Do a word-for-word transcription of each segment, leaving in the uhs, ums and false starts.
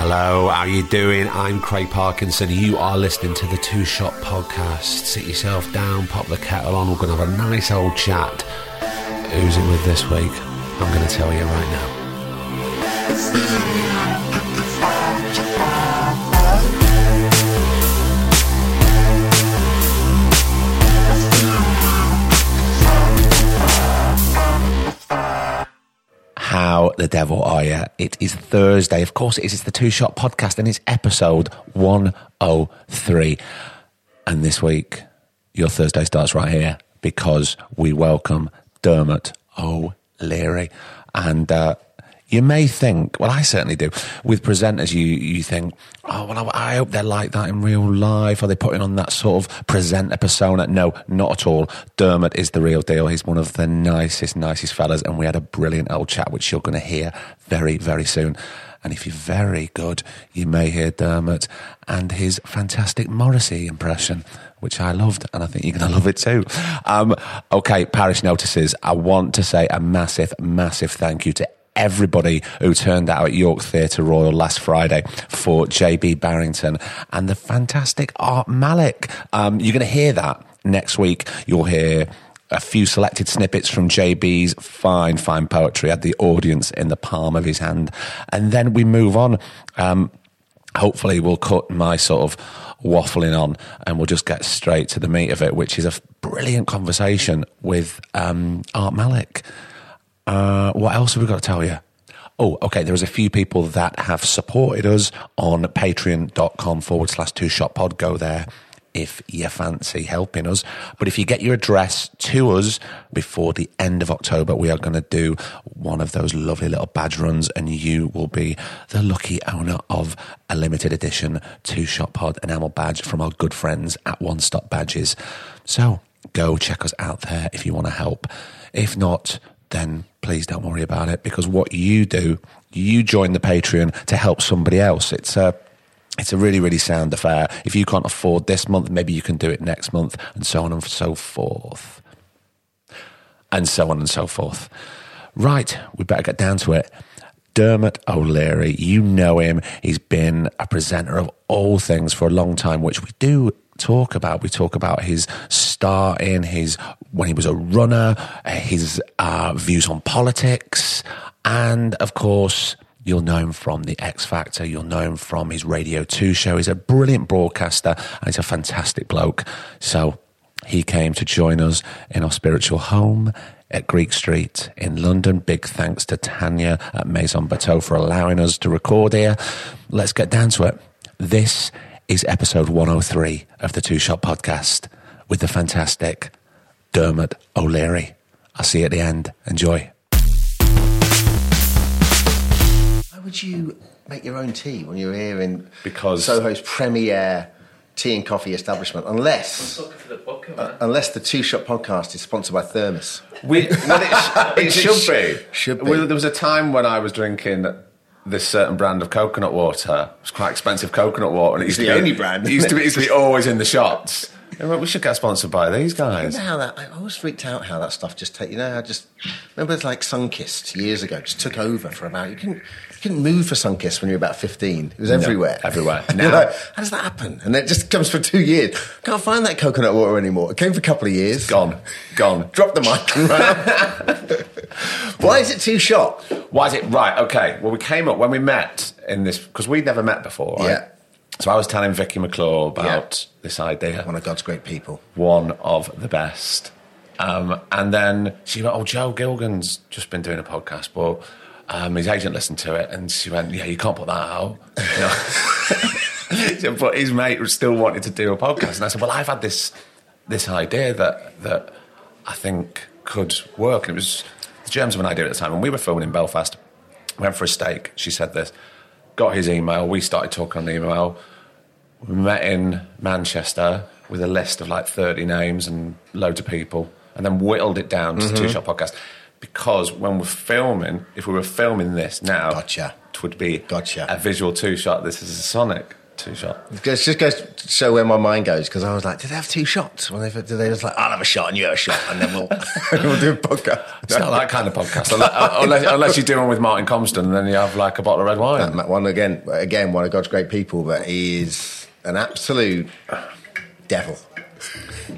Hello, how you doing? I'm Craig Parkinson. You are listening to the Two Shot Podcast. Sit yourself down, pop the kettle on. We're going to have a nice old chat. Who's in with this week? I'm going to tell you right now. How the devil are you? It is Thursday. Of course it is. It's the Two Shot Podcast and it's episode one oh three. And this week, your Thursday starts right here because we welcome Dermot O'Leary. And uh, you may think, well, I certainly do, with presenters, you you think, oh, well, I, I hope they're like that in real life. Are they putting on that sort of presenter persona? No, not at all. Dermot is the real deal. He's one of the nicest, nicest fellas, and we had a brilliant old chat, which you're going to hear very, very soon. And if you're very good, you may hear Dermot and his fantastic Morrissey impression, which I loved, and I think you're going to love it too. Um, okay, parish notices. I want to say a massive, massive thank you to everybody who turned out at York Theatre Royal last Friday for J B Barrington and the fantastic Art Malik. Um, you're going to hear that next week. You'll hear a few selected snippets from J B's fine, fine poetry. Had the audience in the palm of his hand. And then we move on. Um, hopefully we'll cut my sort of waffling on and we'll just get straight to the meat of it, which is a brilliant conversation with um, Art Malik. Uh, what else have we got to tell you? Oh, okay, there's a few people that have supported us on patreon.com forward slash two shot pod. Go there if you fancy helping us. But if you get your address to us before the end of October, we are going to do one of those lovely little badge runs and you will be the lucky owner of a limited edition two shot pod enamel badge from our good friends at One Stop Badges. So go check us out there if you want to help. If not, then please don't worry about it, because what you do, you join the Patreon to help somebody else. It's a, it's a really, really sound affair. If you can't afford this month, maybe you can do it next month, and so on and so forth. And so on and so forth. Right, we better get down to it. Dermot O'Leary, you know him. He's been a presenter of all things for a long time, which we do talk about. We talk about his starting, his when he was a runner, his uh, views on politics, and of course, you'll know him from The X Factor, you'll know him from his Radio two show. He's a brilliant broadcaster, and he's a fantastic bloke. So he came to join us in our spiritual home at Greek Street in London. Big thanks to Tanya at Maison Bateau for allowing us to record here. Let's get down to it. This is episode one oh three of the Two Shot Podcast with the fantastic Dermot O'Leary. I'll see you at the end. Enjoy. Why would you make your own tea when you're here in because Soho's premier tea and coffee establishment? Unless, I'm for the bucket, uh, unless the Two Shot Podcast is sponsored by Thermos. We, well, it, it, should, it should be. Should be. Well, there was a time when I was drinking this certain brand of coconut water. It was quite expensive coconut water. And it used it's to the be, only brand. It used to be, used to be always in the shops. We should get sponsored by these guys. You know how that, I always freaked out how that stuff just take. You know, I just remember it's like Sunkist years ago. Just took over for about. You couldn't, you couldn't move for Sunkist when you were about fifteen. It was everywhere. No, everywhere. Now, like, how does that happen? And it just comes for two years. Can't find that coconut water anymore. It came for a couple of years. It's gone. Gone. Drop the mic. Why is it Two Shot? Why is it right? Okay. Well, we came up when we met in this because we'd never met before. Right? Yeah. So I was telling Vicky McClure about yeah. this idea. One of God's great people. One of the best. Um, and then she went, oh, Joe Gilgan's just been doing a podcast, but um, his agent listened to it, and she went, yeah, you can't put that out. You know? But his mate still wanted to do a podcast. And I said, well, I've had this this idea that that I think could work. And it was the germs of an idea at the time. And we were filming in Belfast, went for a steak. She said this. Got his email, we started talking on the email. We met in Manchester with a list of like thirty names and loads of people, and then whittled it down to mm-hmm. the Two Shot Podcast. Because when we're filming, if we were filming this now, gotcha. It would be gotcha. A visual two shot. This is a sonic. Two Shot. It just goes to show where my mind goes, because I was like, did they have two shots? Well, did they just like, I'll have a shot and you have a shot and then we'll, we'll do a podcast? It's not that kind of podcast. unless, unless you do one with Martin Comston and then you have like a bottle of red wine. That one, again, again, one of God's great people, but he is an absolute devil.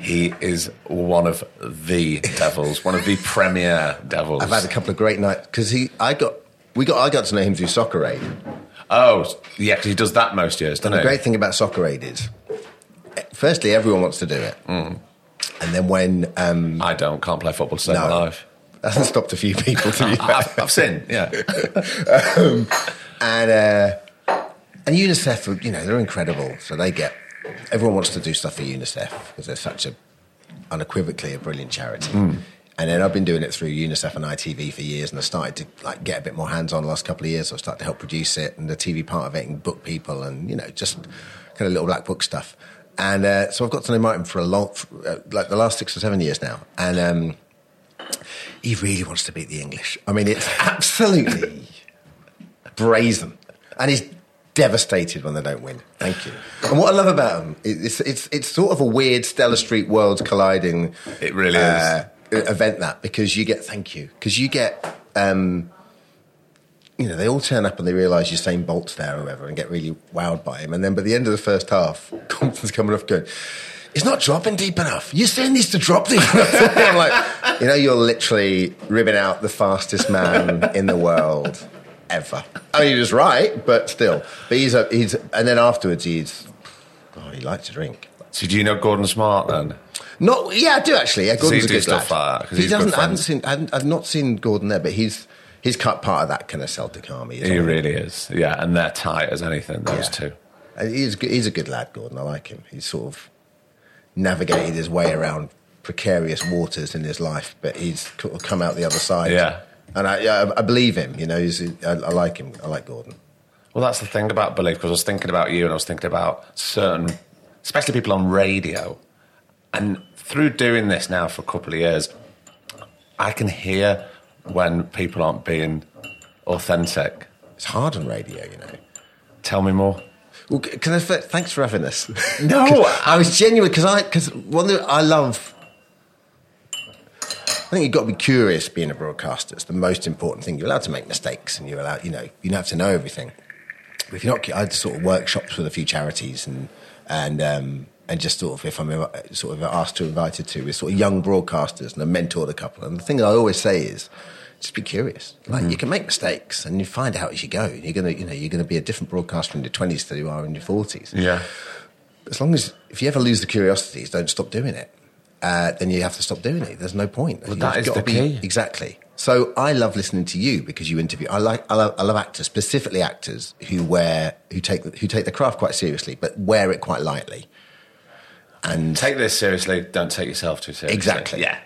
He is one of the devils, one of the premier devils. I've had a couple of great nights, because he, I got, we got, I got to know him through Soccer Aid. Oh, yeah, because he does that most years, doesn't he? The great thing about Soccer Aid is, firstly, everyone wants to do it. Mm. And then when... Um, I don't, can't play football to save no, my life. That hasn't stopped a few people, to be fair. I've, I've seen, yeah. um, and, uh, and UNICEF, you know, they're incredible, so they get... Everyone wants to do stuff for UNICEF because they're such a unequivocally a brilliant charity. Mm. And then I've been doing it through UNICEF and I T V for years, and I started to like get a bit more hands-on the last couple of years. So I started to help produce it and the T V part of it and book people and, you know, just kind of little black book stuff. And uh, so I've got to know Martin for a long, for, uh, like the last six or seven years now. And um, he really wants to beat the English. I mean, it's absolutely brazen. And he's... devastated when they don't win. Thank you. And what I love about them, it's it's it's sort of a weird Stella Street worlds colliding. It really uh, is event that because you get thank you because you get um, you know they all turn up and they realise Usain Bolt's there or whatever and get really wowed by him and then by the end of the first half, Compton's coming off going, it's not dropping deep enough. Usain needs to drop deep enough. I'm like, you know, you're literally ribbing out the fastest man in the world. Ever. I mean, he was right, but still. But he's a, he's, and then afterwards, he's. Oh, he likes to drink. So do you know Gordon Smart then? Not, yeah, I do actually. Yeah, Gordon's a good stuff lad. Like that, he doesn't. I haven't seen. I haven't, I've not seen Gordon there, but he's he's cut part of that kind of Celtic army. He really is. Yeah, and they're tight as anything. Those yeah. two. And he's he's a good lad, Gordon. I like him. He's sort of navigated his way around precarious waters in his life, but he's come out the other side. Yeah. And I, I believe him, you know, he's, I, I like him, I like Gordon. Well, that's the thing about belief, because I was thinking about you and I was thinking about certain, especially people on radio, and through doing this now for a couple of years, I can hear when people aren't being authentic. It's hard on radio, you know. Tell me more. Well, can I, thanks for having us. No! I was genuine, because I, cause one thing I love... I think you've got to be curious being a broadcaster. It's the most important thing. You're allowed to make mistakes and you're allowed, you know, you don't have to know everything. But if you're not, I sort of workshops with a few charities and, and, um, and just sort of, if I'm sort of asked to, invited to, with sort of young broadcasters and I mentored a couple. And the thing that I always say is just be curious. Like mm-hmm. you can make mistakes and you find out as you go. You're going to, you know, you're going to be a different broadcaster in your twenties than you are in your forties. Yeah. As long as, if you ever lose the curiosities, don't stop doing it. Uh, then you have to stop doing it. There's no point. Well, that is the key. Exactly. So I love listening to you because you interview. I like. I love, I love actors, specifically actors who wear who take who take the craft quite seriously, but wear it quite lightly. And take this seriously. Don't take yourself too seriously. Exactly. Yeah.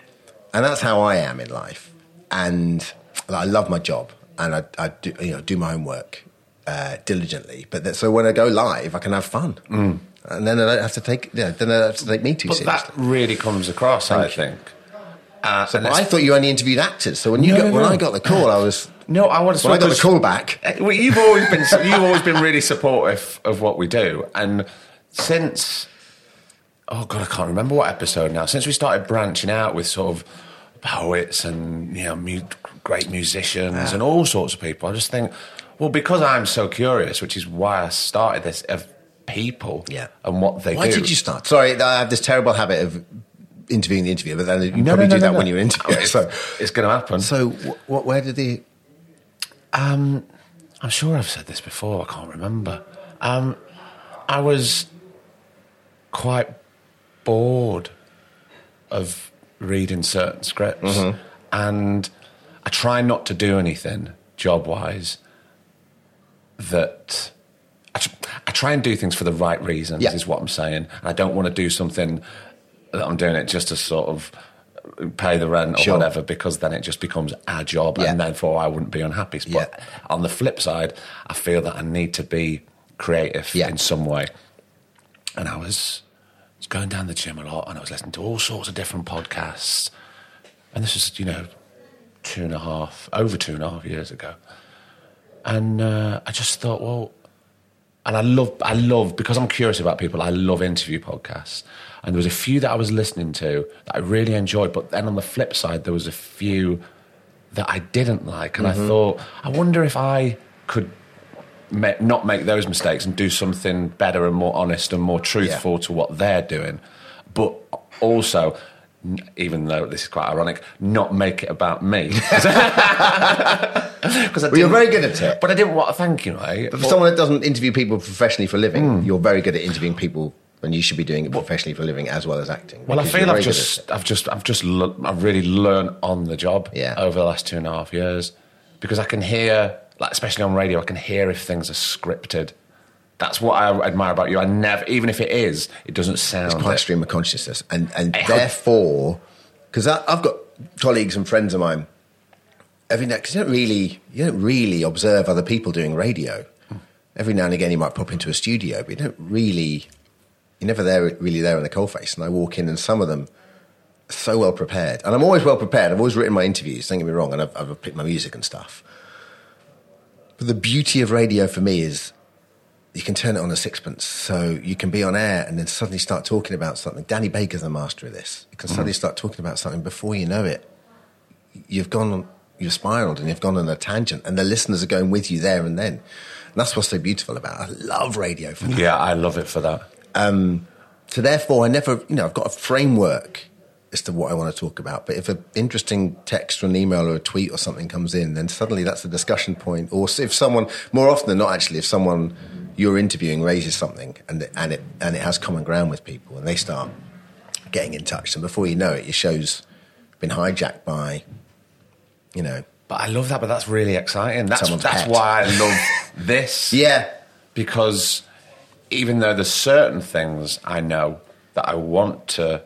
And that's how I am in life. And I love my job, and I, I do, you know, do my own work uh, diligently. But that, so when I go live, I can have fun. Mm. And then I don't have to take, yeah, then I don't have to take me too seriously. But that really comes across, Thank I think. Uh, so I thought you only interviewed actors. So when you no, got, no, when no. I got the call, I was no, I want to. When I got the call back, well, you've always been you've always been really supportive of what we do, and since oh god, I can't remember what episode now. Since we started branching out with sort of poets and you know mu- great musicians yeah. and all sorts of people, I just think well because I'm so curious, which is why I started this. I've, people yeah. and what they Why do. Why did you start? Sorry, I have this terrible habit of interviewing the interviewer, but then you no, probably no, no, do that no, no. when you're interviewing. It's, so. it's going to happen. So wh- what, where did the... Um, I'm sure I've said this before, I can't remember. Um, I was quite bored of reading certain scripts mm-hmm. and I try not to do anything job-wise that... I try and do things for the right reasons, yeah. is what I'm saying. I don't want to do something that I'm doing it just to sort of pay the rent or sure. whatever, because then it just becomes a job, yeah. and therefore I wouldn't be unhappy. But yeah. on the flip side, I feel that I need to be creative yeah. in some way. And I was, was going down the gym a lot, and I was listening to all sorts of different podcasts. And this was, you know, two and a half, over two and a half years ago. And uh, I just thought, well... And I love, I love, because I'm curious about people, I love interview podcasts. And there was a few that I was listening to that I really enjoyed. But then on the flip side, there was a few that I didn't like. And mm-hmm. I thought, I wonder if I could ma- not make those mistakes and do something better and more honest and more truthful yeah. to what they're doing. But also, even though this is quite ironic, not make it about me. Well, you're very good at it. But I didn't want to thank you, right? But for well, someone that doesn't interview people professionally for a living, mm. you're very good at interviewing people, and you should be doing it professionally for a living as well as acting. Well, I feel I've just, I've just, I've just, lo- I've really learned on the job yeah. over the last two and a half years because I can hear, like especially on radio, I can hear if things are scripted. That's what I admire about you. I never, even if it is, it doesn't sound. It's quite a stream of consciousness. And, and therefore, because I've got colleagues and friends of mine, every now, because you don't really, you don't really observe other people doing radio. Mm. Every now and again, you might pop into a studio, but you don't really, you're never there, really there in the coalface. And I walk in and some of them are so well prepared. And I'm always well prepared. I've always written my interviews, don't get me wrong, and I've, I've picked my music and stuff. But the beauty of radio for me is, you can turn it on a sixpence, so you can be on air and then suddenly start talking about something. Danny Baker's the master of this. You can suddenly mm. start talking about something before you know it. You've gone, you've spiraled and you've gone on a tangent and the listeners are going with you there and then. And that's what's so beautiful about it. I love radio for that. Yeah, I love it for that. Um, so therefore, I never, you know, I've got a framework as to what I want to talk about. But if an interesting text or an email or a tweet or something comes in, then suddenly that's a discussion point. Or if someone, more often than not actually, if someone you're interviewing raises something and it, and it and it has common ground with people and they start getting in touch. And before you know it, your show's been hijacked by, you know. But I love that, but that's really exciting. That's that's pet. Why I love this. Yeah. Because even though there's certain things I know that I want to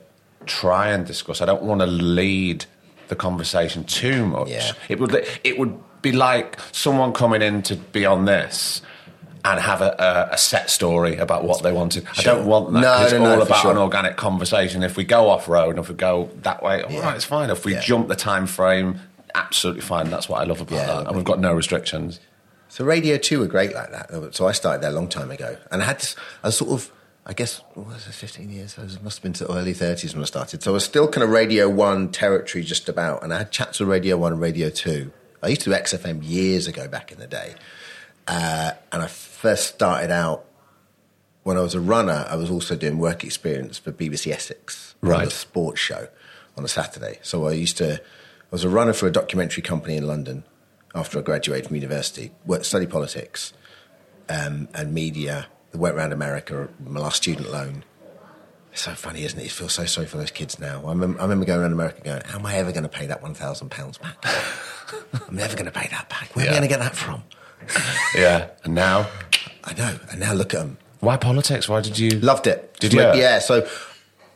try and discuss, I don't want to lead the conversation too much. Yeah. It would it would be like someone coming in to be on this and have a, a, a set story about what they wanted. Sure. I don't want that. No, it's no, all no, about sure. an organic conversation. If we go off-road, and if we go that way, all yeah. right, it's fine. If we yeah. jump the time frame, absolutely fine. That's what I love about yeah, that. And we've got no restrictions. So Radio two were great like that. So I started there a long time ago. And I had to, I was sort of, I guess, what was it, fifteen years? I was, must have been to the early thirties when I started. So I was still kind of Radio one territory just about. And I had chats with Radio one and Radio two. I used to do X F M years ago back in the day. Uh, and I first started out when I was a runner. I was also doing work experience for B B C Essex, right, on a sports show on a Saturday. So I used to, I was a runner for a documentary company in London after I graduated from university. Worked, studied politics um, and media. I went around America with my last student loan. It's so funny, isn't it? You feel so sorry for those kids now. I remember, I remember going around America going, how am I ever going to pay that one thousand pounds back? I'm never going to pay that back. Where yeah. am I going to get that from? Yeah, and now I know. And now look at them. Why politics? Why did you loved it? Did you? Yeah. So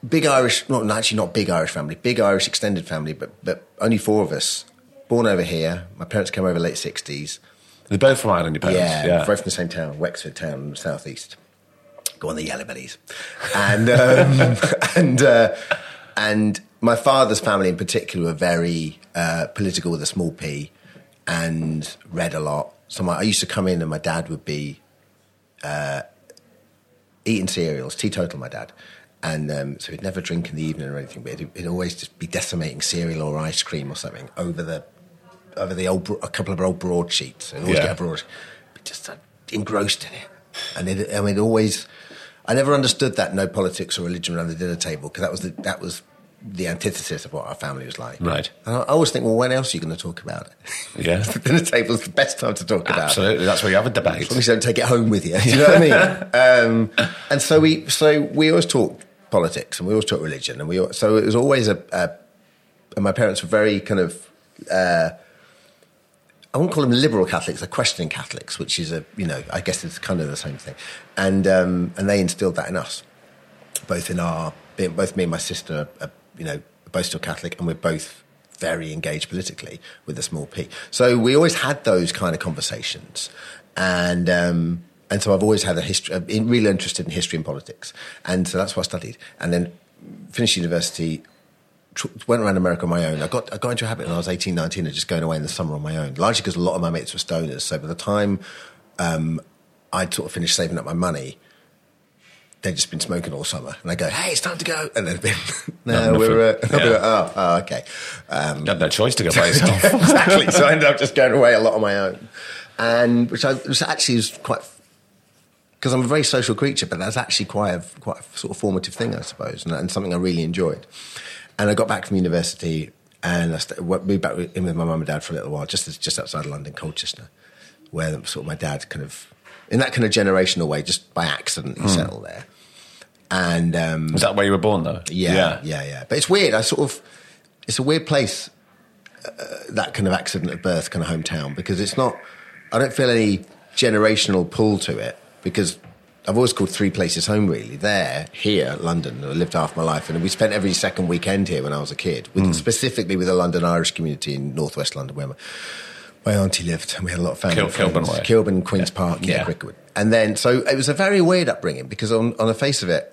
big Irish, not actually not big Irish family, big Irish extended family, but but only four of us. Born over here. My parents came over late sixties. They're both from Ireland. Your parents? Yeah, yeah. Both from the same town, Wexford town, the southeast. Go on, the yellow bellies. And um, and uh, and my father's family in particular were very uh, political with a small p, and read a lot. So my, I used to come in and my dad would be uh, eating cereals, teetotal, my dad. And um, so he'd never drink in the evening or anything, but he'd, he'd always just be decimating cereal or ice cream or something over the over the old a couple of old broadsheets. He'd always yeah. get a broadsheet. But just uh, engrossed in it. And it, I mean, always... I never understood that no politics or religion around the dinner table, because that was the, that was... the antithesis of what our family was like. Right. And I always think, well, when else are you going to talk about it? Yeah. The dinner table's the best time to talk about it. Absolutely. That's where you have a debate. As long as you don't take it home with you. Do you know what I mean? Um, and so we so we always talked politics and we always talked religion. and we So it was always a... a and my parents were very kind of... Uh, I wouldn't call them liberal Catholics, they're questioning Catholics, which is a, you know, I guess it's kind of the same thing. And um, and they instilled that in us. Both in our... Both me and my sister are... you know, both still Catholic, and we're both very engaged politically with a small p. So we always had those kind of conversations. And um, and so I've always had a history, I've been really interested in history and politics. And so that's what I studied. And then finished university, tr- went around America on my own. I got I got into a habit when I was eighteen, nineteen of just going away in the summer on my own, largely because a lot of my mates were stoners. So by the time um, I'd sort of finished saving up my money. They'd just been smoking all summer. And I go, hey, it's time to go. And they'd been, no, no we're, uh, yeah. we're, oh, oh, okay. Um, you had no choice to go by yourself. Exactly. So I ended up just going away a lot on my own. And which I was actually was quite, because I'm a very social creature, but that's actually quite a, quite a sort of formative thing, I suppose, and, and something I really enjoyed. And I got back from university and I started, moved back in with my mum and dad for a little while, just just outside of London, Colchester, where sort of my dad kind of, in that kind of generational way, just by accident, he mm. settled there. And um, was that where you were born, though? Yeah, yeah, yeah, yeah. But it's weird. I sort of, it's a weird place, uh, that kind of accident at birth kind of hometown, because it's not, I don't feel any generational pull to it, because I've always called three places home, really. There, here, London. I lived half my life, and we spent every second weekend here when I was a kid, with, mm. specifically with a London Irish community in northwest London, where my, my auntie lived, and we had a lot of family. Kil- Kilburn, right? Kilburn, Queen's yeah. Park, yeah, yeah, Cricklewood. And then, so it was a very weird upbringing, because on, on the face of it,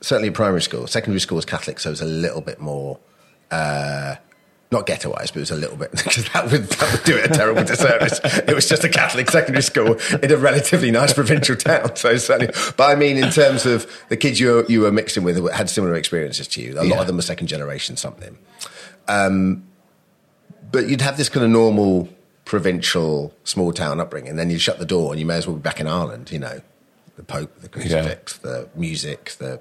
certainly in primary school, secondary school was Catholic, so it was a little bit more... Uh, not ghettoised, but it was a little bit, because that would, that would do it a terrible disservice. It was just a Catholic secondary school in a relatively nice provincial town. So certainly, but I mean, in terms of the kids you were, you were mixing with had similar experiences to you. A lot yeah. of them were second generation something. Um, but you'd have this kind of normal provincial small town upbringing, and then you'd shut the door and you may as well be back in Ireland, you know, the Pope, the crucifix, yeah. the music, the,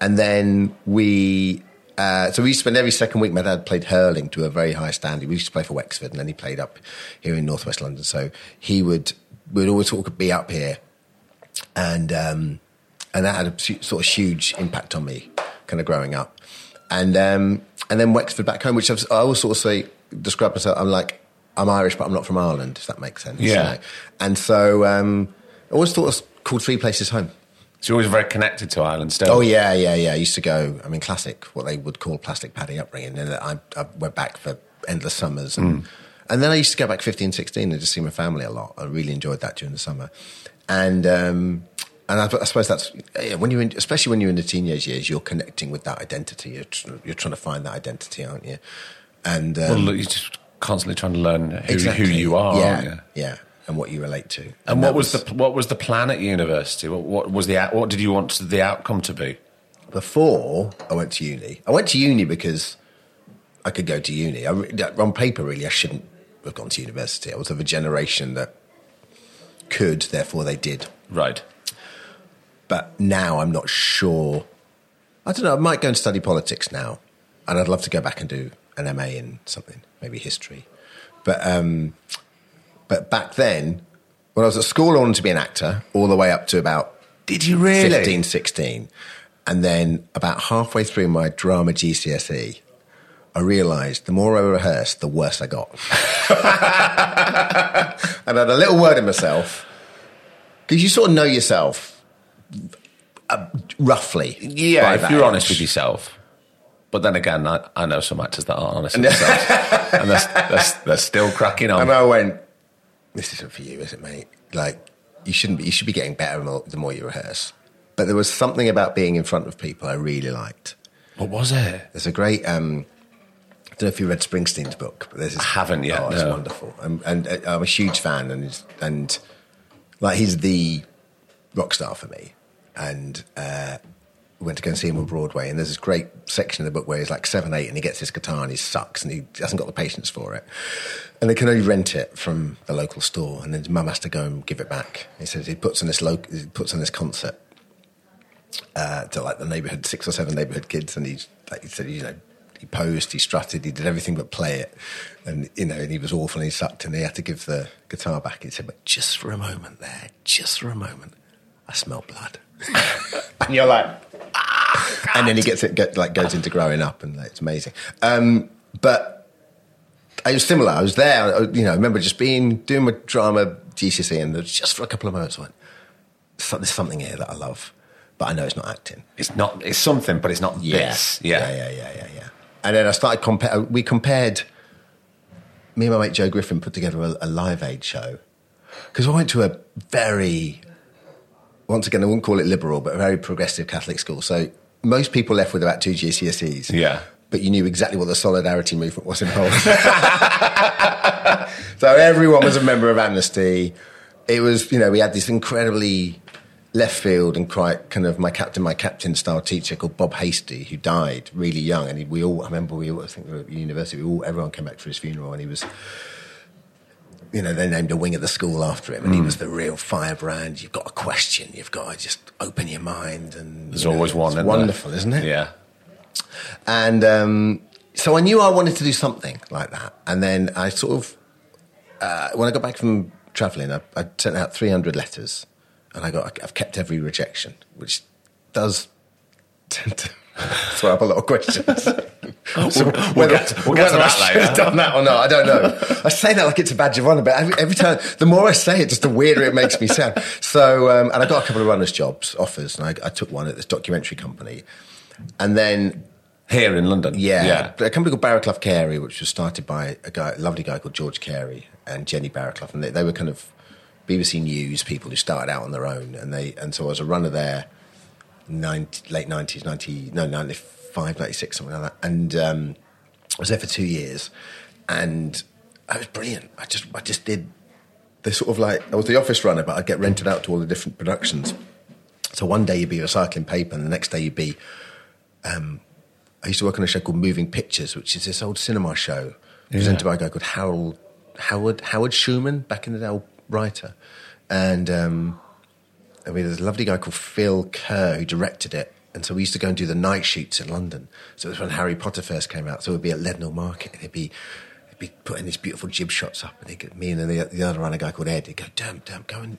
and then we... Uh, so we used to spend every second week, my dad played hurling to a very high standard. We used to play for Wexford, and then he played up here in northwest London. So he would, we'd always sort of be up here. And um, and that had a sort of huge impact on me kind of growing up. And um, and then Wexford back home, which I've, I always sort of say, describe myself, I'm like, I'm Irish, but I'm not from Ireland, if that makes sense. Yeah. You know? And so um, I always thought I was called three places home. So you're always very connected to Ireland still? Oh, yeah, yeah, yeah. I used to go, I mean, classic, what they would call plastic paddy upbringing. And I, I went back for endless summers. And, mm. and then I used to go back fifteen, sixteen and just see my family a lot. I really enjoyed that during the summer. And um, and I, I suppose that's, yeah, when you're in, especially when you're in the teenage years, you're connecting with that identity. You're, tr- you're trying to find that identity, aren't you? And um, well, look, you're just constantly trying to learn who, exactly. who you are, yeah, aren't you? Yeah, yeah. And what you relate to. And, and what was, was the what was the plan at university? What, what was the what did you want the outcome to be? Before I went to uni, I went to uni because I could go to uni. I, on paper, really, I shouldn't have gone to university. I was of a generation that could, therefore they did. Right. But now I'm not sure. I don't know. I might go and study politics now, and I'd love to go back and do an M A in something, maybe history. But um. But back then, when I was at school, I wanted to be an actor all the way up to about Did you really? fifteen, sixteen And then about halfway through my drama G C S E, I realised the more I rehearsed, the worse I got. And I had a little word in myself, because you sort of know yourself uh, roughly. Yeah, if you're age. honest with yourself. But then again, I, I know some actors that aren't honest with themselves. And they're, they're, they're still cracking on. And I went... This isn't for you, is it, mate? Like, you shouldn't be, you should be getting better the more you rehearse. But there was something about being in front of people I really liked. What was it? There's a great, um, I don't know if you read Springsteen's book, but there's this, I haven't yet. Oh, no. It's wonderful. I'm, and uh, I'm a huge fan, and, and like, he's the rock star for me. And, uh, we went to go and see him on Broadway, and there's this great section of the book where he's like seven, eight, and he gets his guitar and he sucks and he hasn't got the patience for it. And they can only rent it from the local store, and then his mum has to go and give it back. He says he puts on this lo- he puts on this concert uh, to like the neighbourhood, six or seven neighbourhood kids, and he like he said, you know, he posed, he strutted, he did everything but play it, and you know, and he was awful and he sucked, and he had to give the guitar back. He said, but just for a moment there, just for a moment, I smell blood. And you're like, ah, God. And then he gets it, get, like goes into growing up, and like, it's amazing. Um, but it was similar. I was there, I, you know. I remember just being doing my drama G C S E, and just for a couple of moments, I went, "There's something here that I love, but I know it's not acting. It's not. It's something, but it's not yeah. this. Yeah. yeah, yeah, yeah, yeah, yeah." And then I started compare. We compared. Me and my mate Joe Griffin put together a, a Live Aid show, because I went to a very. Once again, I wouldn't call it liberal, but a very progressive Catholic school. So most people left with about two G C S Es. Yeah. But you knew exactly what the Solidarity Movement was involved. So everyone was a member of Amnesty. it was, you know, we had this incredibly left field and quite kind of my captain, my captain style teacher called Bob Hasty, who died really young. And he, we all, I remember we all, I think we were at university, we all, everyone came back for his funeral, and he was, you know, they named a wing of the school after him, and mm. he was the real firebrand. You've got a question, you've got to just open your mind. And there's, you know, always one. It's wonderful, there? Isn't it? Yeah. And um, so I knew I wanted to do something like that. And then I sort of, uh, when I got back from travelling, I, I sent out three hundred letters, and I got, I've kept every rejection, which does tend to throw up a lot of questions. So we'll, whether, we'll get, we'll get whether I should have done that or not, I don't know. I say that like it's a badge of honour, but every, every time, the more I say it, just the weirder it makes me sound. So, um, and I got a couple of runners' jobs offers, and I, I took one at this documentary company, and then here in London, yeah, yeah, a company called Barraclough Carey, which was started by a guy, a lovely guy called George Carey and Jenny Barraclough, and they, they were kind of B B C News people who started out on their own, and they, and so I was a runner there, ninety, late nineties, ninety, no, ninety. ninety-five, ninety-six, something like that. And um, I was there for two years and I was brilliant. I just I just did the sort of like, I was the office runner, but I'd get rented out to all the different productions. So one day you'd be recycling paper and the next day you'd be, um, I used to work on a show called Moving Pictures, which is this old cinema show presented yeah. by a guy called Harold, Howard Howard Schumann, back in the day, writer. And um, I mean, there's a lovely guy called Phil Kerr who directed it. And so we used to go and do the night shoots in London. So it was when Harry Potter first came out. So we'd be at Leadenhall Market and they'd be, they'd be putting these beautiful jib shots up. And they'd get me and the, the other runner, a guy called Ed, he'd go, damn, damn, go and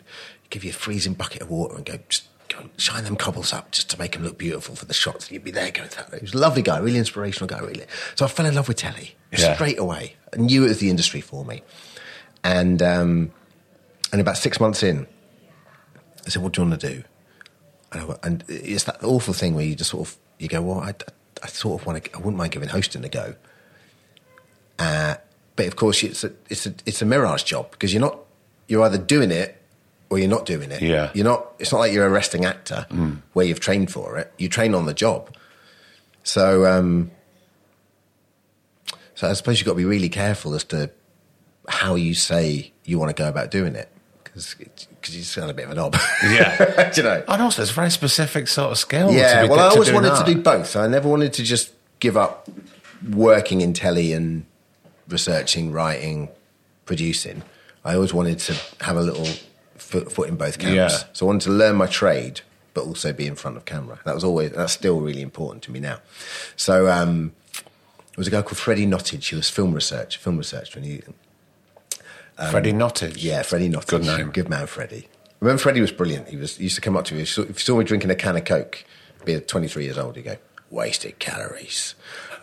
give you a freezing bucket of water and go, just go and shine them cobbles up just to make them look beautiful for the shots. And you'd be there going, that. He was a lovely guy, really inspirational guy, really. So I fell in love with telly yeah. straight away. I knew it was the industry for me. And, um, and about six months in, I said, what do you want to do? And it's that awful thing where you just sort of, you go, well, I, I sort of want to, I wouldn't mind giving hosting a go. Uh, but of course, it's a, it's a, it's a mirage job because you're not, you're either doing it or you're not doing it. Yeah. You're not, it's not like you're a resting actor mm. where you've trained for it. You train on the job. So, um, so I suppose you've got to be really careful as to how you say you want to go about doing it. Because you sound a bit of a knob. Yeah. Do you know? And also, it's a very specific sort of skill. Yeah, to be well, I always wanted that. to do both. I never wanted to just give up working in telly and researching, writing, producing. I always wanted to have a little foot, foot in both camps. Yeah. So I wanted to learn my trade, but also be in front of camera. That was always, that's still really important to me now. So um, there was a guy called Freddie Nottage, who was film research, film researcher, and he... Um, Freddie Nottage. Yeah, Freddie Nottage. Good name. Good man, Freddie. I remember Freddie was brilliant. He was he used to come up to me. If you saw me drinking a can of Coke, being twenty-three years old, he'd go, wasted calories.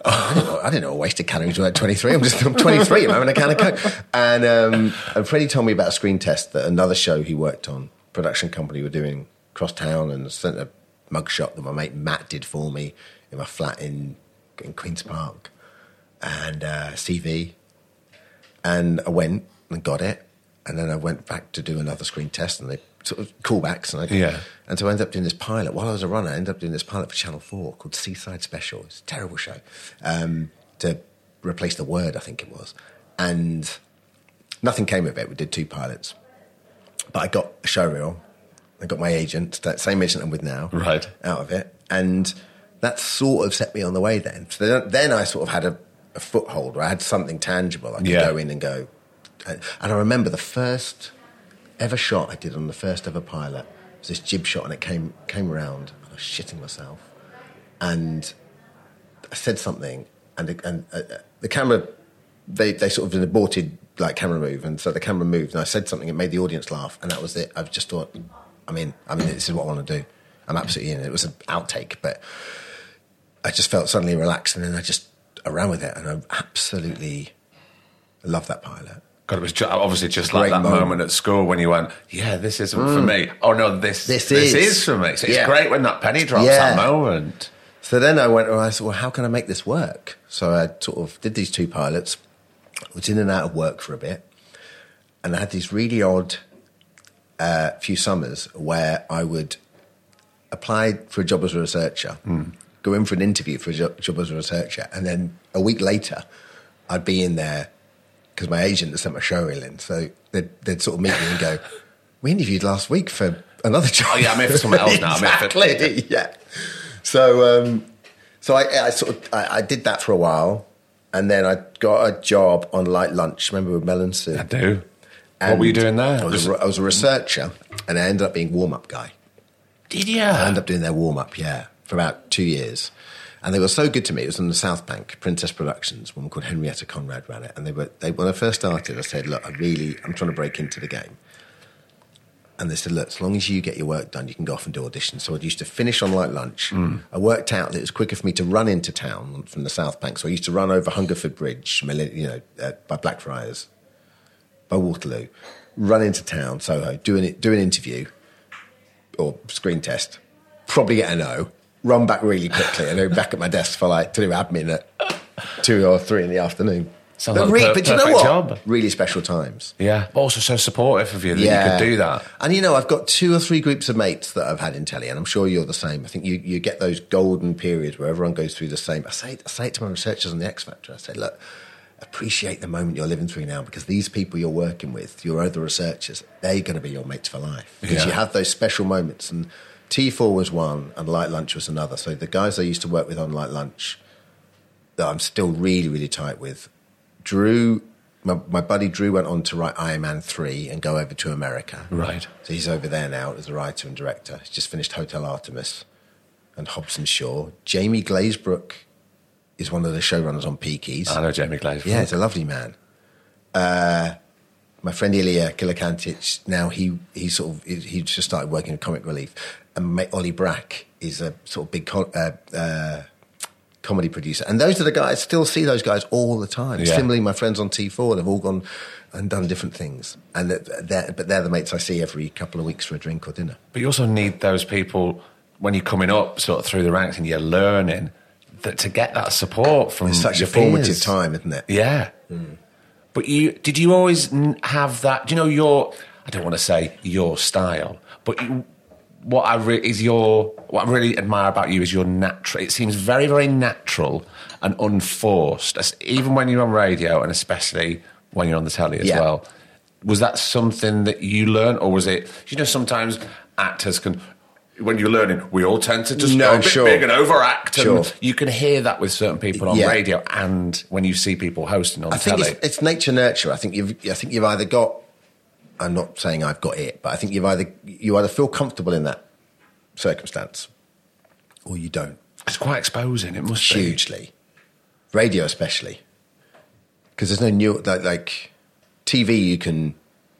Oh, I, didn't know, I didn't know wasted calories were at twenty-three. I'm just I'm twenty-three, I'm having a can of Coke. And, um, and Freddie told me about a screen test that another show he worked on, production company, were doing across town, and sent a mugshot that my mate Matt did for me in my flat in, in Queen's Park. And uh, C V. And I went and got it, and then I went back to do another screen test, and they sort of callbacks, and I yeah. and so I ended up doing this pilot while I was a runner. I ended up doing this pilot for Channel four called Seaside Special. It's a terrible show um, to replace The Word, I think it was, and nothing came of it. We did two pilots, but I got a showreel. I got my agent, that same agent I'm with now, right out of it, and that sort of set me on the way. Then, so then I sort of had a, a foothold, where I had something tangible. I could yeah. go in and go. And I remember the first ever shot I did on the first ever pilot was this jib shot, and it came came around, and I was shitting myself. And I said something, and and uh, the camera, they, they sort of did an aborted like camera move, and so the camera moved, and I said something, it made the audience laugh, and that was it. I've just thought, I mean, I mean, this is what I want to do. I'm absolutely in it. It was an outtake, but I just felt suddenly relaxed, and then I just I ran with it, and I absolutely loved that pilot. God, it was just, obviously just like that moment. moment at school when you went, yeah, this isn't mm. for me. Oh, no, this this, this is. is for me. So it's yeah. great when that penny drops, yeah. that moment. So then I went, well, I said, well, how can I make this work? So I sort of did these two pilots, was in and out of work for a bit, and I had these really odd uh, few summers where I would apply for a job as a researcher, mm. go in for an interview for a job, job as a researcher, and then a week later I'd be in there because my agent had sent my showreel in, so they'd, they'd sort of meet me and go, we interviewed last week for another job. Oh, yeah, I'm here for something else now. Exactly, I'm here for, yeah. yeah. So, um, so I, I sort of, I, I did that for a while, and then I got a job on Light Lunch. Remember with Mel and Sue? I do. And what were you doing there? I was, a, I was a researcher, and I ended up being warm-up guy. Did you? I ended up doing their warm-up, yeah, for about two years. And they were so good to me. It was on the South Bank, Princess Productions. A woman called Henrietta Conrad ran it. And they were they, when I first started, I said, look, I really, I'm trying to break into the game. And they said, look, as long as you get your work done, you can go off and do auditions. So I used to finish on Light Lunch. Mm. I worked out that it was quicker for me to run into town from the South Bank. So I used to run over Hungerford Bridge, you know, uh, by Blackfriars, by Waterloo, run into town, Soho, do an, do an interview or screen test, probably get a no, run back really quickly, and then back at my desk for like to do admin at two or three in the afternoon. Sounds like a per- but do you know what? Job. Really special times. Yeah, but also so supportive of you that yeah. you could do that. And you know, I've got two or three groups of mates that I've had in telly, and I'm sure you're the same. I think you, you get those golden periods where everyone goes through the same. I say, I say it to my researchers on the X Factor. I say, look, appreciate the moment you're living through now, because these people you're working with, your other researchers, they're going to be your mates for life, because yeah. you have those special moments. And T four was one, and Light Lunch was another. So the guys I used to work with on Light Lunch that I'm still really, really tight with, Drew, my, my buddy Drew went on to write Iron Man three and go over to America. Right. So he's over there now as a writer and director. He's just finished Hotel Artemis and Hobson Shaw. Jamie Glazebrook is one of the showrunners on Peakies. I know Jamie Glazebrook. Yeah, he's a lovely man. Uh, my friend Ilya Kilikantic, now he, he sort of, he, he just started working in Comic Relief. And mate Ollie Brack is a sort of big co- uh, uh, comedy producer. And those are the guys, I still see those guys all the time. Yeah. Similarly, my friends on T four, they've all gone and done different things. And they're, But they're the mates I see every couple of weeks for a drink or dinner. But you also need those people, when you're coming up sort of through the ranks and you're learning, that to get that support from it's such your a formative peers. Time, isn't it? Yeah. Mm. But you did you always have that, do you know, your, I don't want to say your style, but you... What I re- is your what I really admire about you is your natural. It seems very, very natural and unforced, as, even when you're on radio and especially when you're on the telly as yeah. well. Was that something that you learned, or was it? You know, sometimes actors can, when you're learning, we all tend to just no, go a bit sure. big and overact. Sure. And you can hear that with certain people on yeah. radio, and when you see people hosting on I telly, think it's, it's nature nurture. I think you've I think you've either got. I'm not saying I've got it, but I think you've either you either feel comfortable in that circumstance or you don't. It's quite exposing, it must be. Hugely. Radio especially. Because there's no new... Like, like T V, you can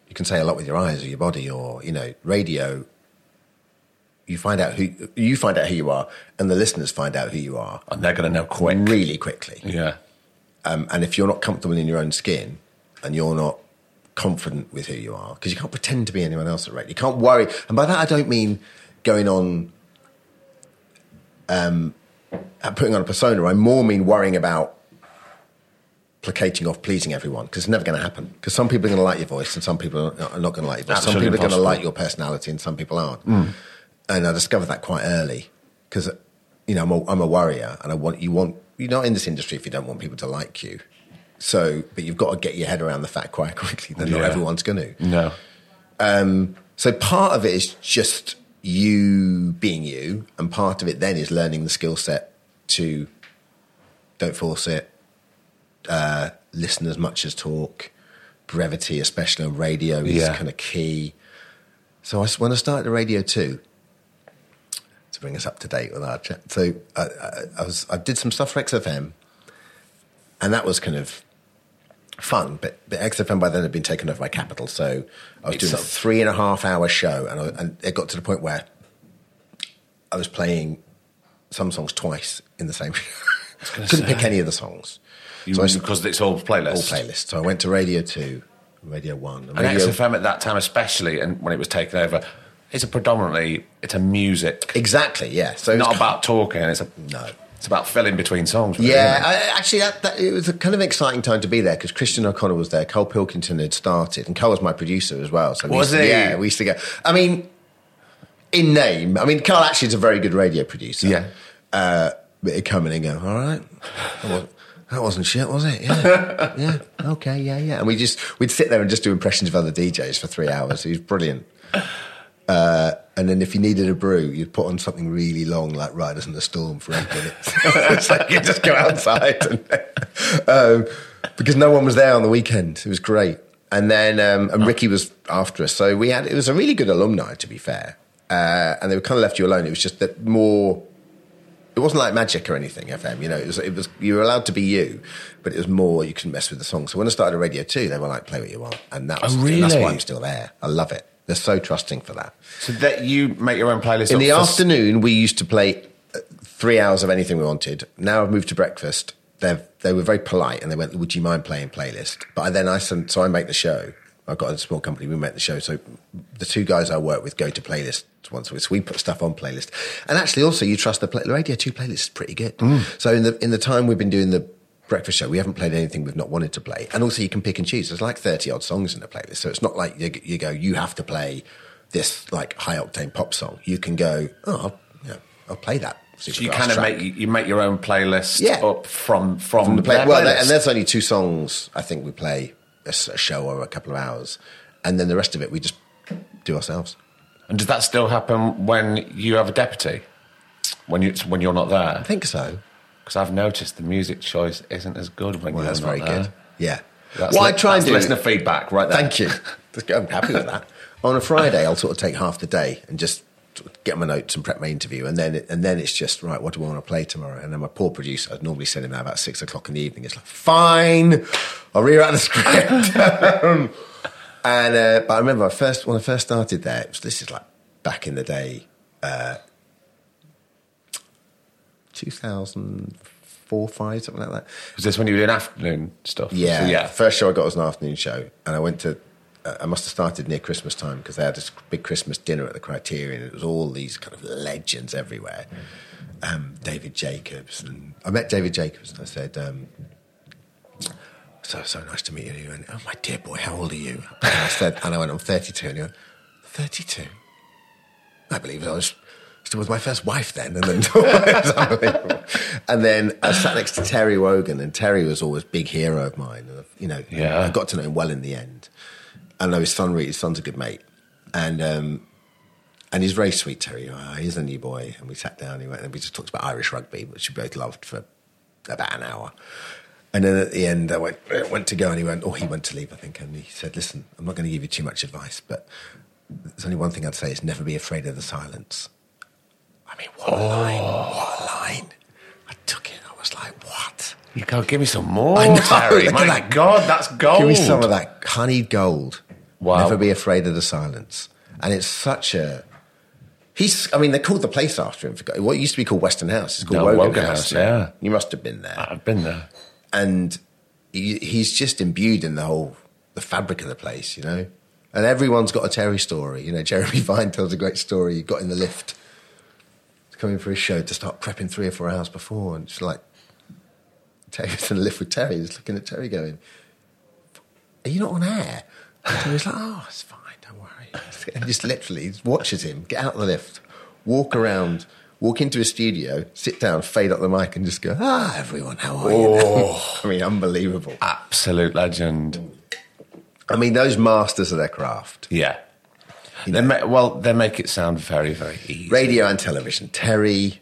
you can say a lot with your eyes or your body or, you know, radio, you find out who you find out who you are and the listeners find out who you are. And they're going to know quick. Really quickly. Yeah. Um, and if you're not comfortable in your own skin and you're not confident with who you are, because you can't pretend to be anyone else at radio. You can't worry, and by that I don't mean going on um putting on a persona. I more mean worrying about placating off, pleasing everyone, because it's never going to happen, because some people are going to like your voice and some people are not going to like your voice. Absolutely some people impossible. Are going to like your personality and some people aren't. Mm. And I discovered that quite early, because you know I'm a, I'm a worrier, and I want you want you're not in this industry if you don't want people to like you. So, but you've got to get your head around the fact quite quickly that yeah. not everyone's going to. No. Um, so part of it is just you being you, and part of it then is learning the skill set to don't force it, uh, listen as much as talk, brevity, especially on radio, is yeah. kind of key. So I, when I started Radio two, to bring us up to date with our chat, so I, I, I, was, I did some stuff for X F M, and that was kind of fun, but, but X F M by then had been taken over by Capital, so I was it's doing a three and a half hour show, and, I, and it got to the point where I was playing some songs twice in the same show. Couldn't say. Pick any of the songs. You, so I, because it's all playlists? All playlists. So I went to Radio two, Radio one. And, Radio, and X F M at that time especially, and when it was taken over, it's a predominantly, it's a music. Exactly, yeah. So it's not kind, about talking, it's a... No. It's about filling between songs. Really, yeah, I, actually, that, that, it was a kind of exciting time to be there, because Christian O'Connor was there, Cole Pilkington had started, and Cole was my producer as well. So was we he? To, yeah, we used to go. I mean, in name, I mean, Cole actually is a very good radio producer. Yeah, uh, but he'd come in and go, all right, that wasn't, that wasn't shit, was it? Yeah, yeah, okay, yeah, yeah. And we just we'd sit there and just do impressions of other D Js for three hours. He was brilliant. Uh, and then if you needed a brew, you'd put on something really long, like Riders in the Storm for eight minutes. It's like you just go outside. And, um, because no one was there on the weekend. It was great. And then um, and Ricky was after us. So we had, it was a really good alumni, to be fair. Uh, and they kind of left you alone. It was just that more... It wasn't like Magic or anything, F M, you know, it was, it was, you were allowed to be you, but it was more, you couldn't mess with the song. So when I started Radio two, they were like, play what you want. And that was, oh, really? And that's why I'm still there. I love it. They're so trusting for that. So that you make your own playlist? In the afternoon, we used to play three hours of anything we wanted. Now I've moved to breakfast. They've, they were very polite and they went, would you mind playing playlist? But then I, so I make the show. I've got a small company, we make the show. So the two guys I work with go to playlists once a week. So we put stuff on playlist. And actually also you trust the play- Radio two playlist is pretty good. Mm. So in the in the time we've been doing the breakfast show, we haven't played anything we've not wanted to play. And also you can pick and choose. There's like thirty odd songs in the playlist. So it's not like you, you go, you have to play this like high octane pop song. You can go, oh, I'll, you know, I'll play that. So you kind of track. make you make your own playlist yeah. up from, from, from the play- well, playlist. Well, and there's only two songs I think we play a show or a couple of hours, and then the rest of it we just do ourselves. And does that still happen when you have a deputy? When you when you're not there, I think so. Because I've noticed the music choice isn't as good when well, you're that's not very there. Good. Yeah. That's what li- I try and do. Listener feedback, right there. Thank you. I'm happy with that. On a Friday, I'll sort of take half the day and just get my notes and prep my interview, and then it, and then it's just right. What do I want to play tomorrow? And then my poor producer, I'd normally send him out about six o'clock in the evening. It's like fine, I'll rewrite the script. And uh, but I remember I first when I first started there, it was, this is like back in the day, uh, two thousand four, five, something like that. Was this when you were doing afternoon stuff? Yeah, so, yeah. First show I got was an afternoon show, and I went to. I must have started near Christmas time because they had this big Christmas dinner at the Criterion. It was all these kind of legends everywhere. Um, David Jacobs. And I met David Jacobs and I said, um, so so nice to meet you. And he went, oh, my dear boy, how old are you? And I said, and I went, I'm thirty-two. And he went, thirty-two? I believe it. I was still with my first wife then. And then, and then I sat next to Terry Wogan, and Terry was always a big hero of mine. And, you know, yeah. I got to know him well in the end. I know his son, his son's a good mate. And um, and he's very sweet, Terry. Oh, he's a new boy. And we sat down, he went, and we just talked about Irish rugby, which we both loved, for about an hour. And then at the end, I went, went to go, and he went, oh, he went to leave, I think. And he said, listen, I'm not going to give you too much advice, but there's only one thing I'd say is never be afraid of the silence. I mean, what a oh. line. What a line. I took it. I was like, what? You go, give me some more, I know, Terry. My that. God, that's gold. Give me some of that honeyed gold. Wow. Never be afraid of the silence. And it's such a... He's. I mean, they called the place after him. For, what used to be called Western House. It's called no, Wogan, Wogan House. House yeah. You must have been there. I've been there. And he, he's just imbued in the whole... the fabric of the place, you know? And everyone's got a Terry story. You know, Jeremy Vine tells a great story. He got in the lift. He's coming for his show to start prepping three or four hours before. And it's like... Terry was in the lift with Terry. He's looking at Terry going, are you not on air? So he's like, oh, it's fine, don't worry. And just literally watches him get out of the lift, walk around, walk into his studio, sit down, fade up the mic and just go, ah, everyone, how are oh, you? I mean, unbelievable. Absolute legend. I mean, those masters of their craft. Yeah. You know, they ma- well, they make it sound very, very easy. Radio and television. Terry,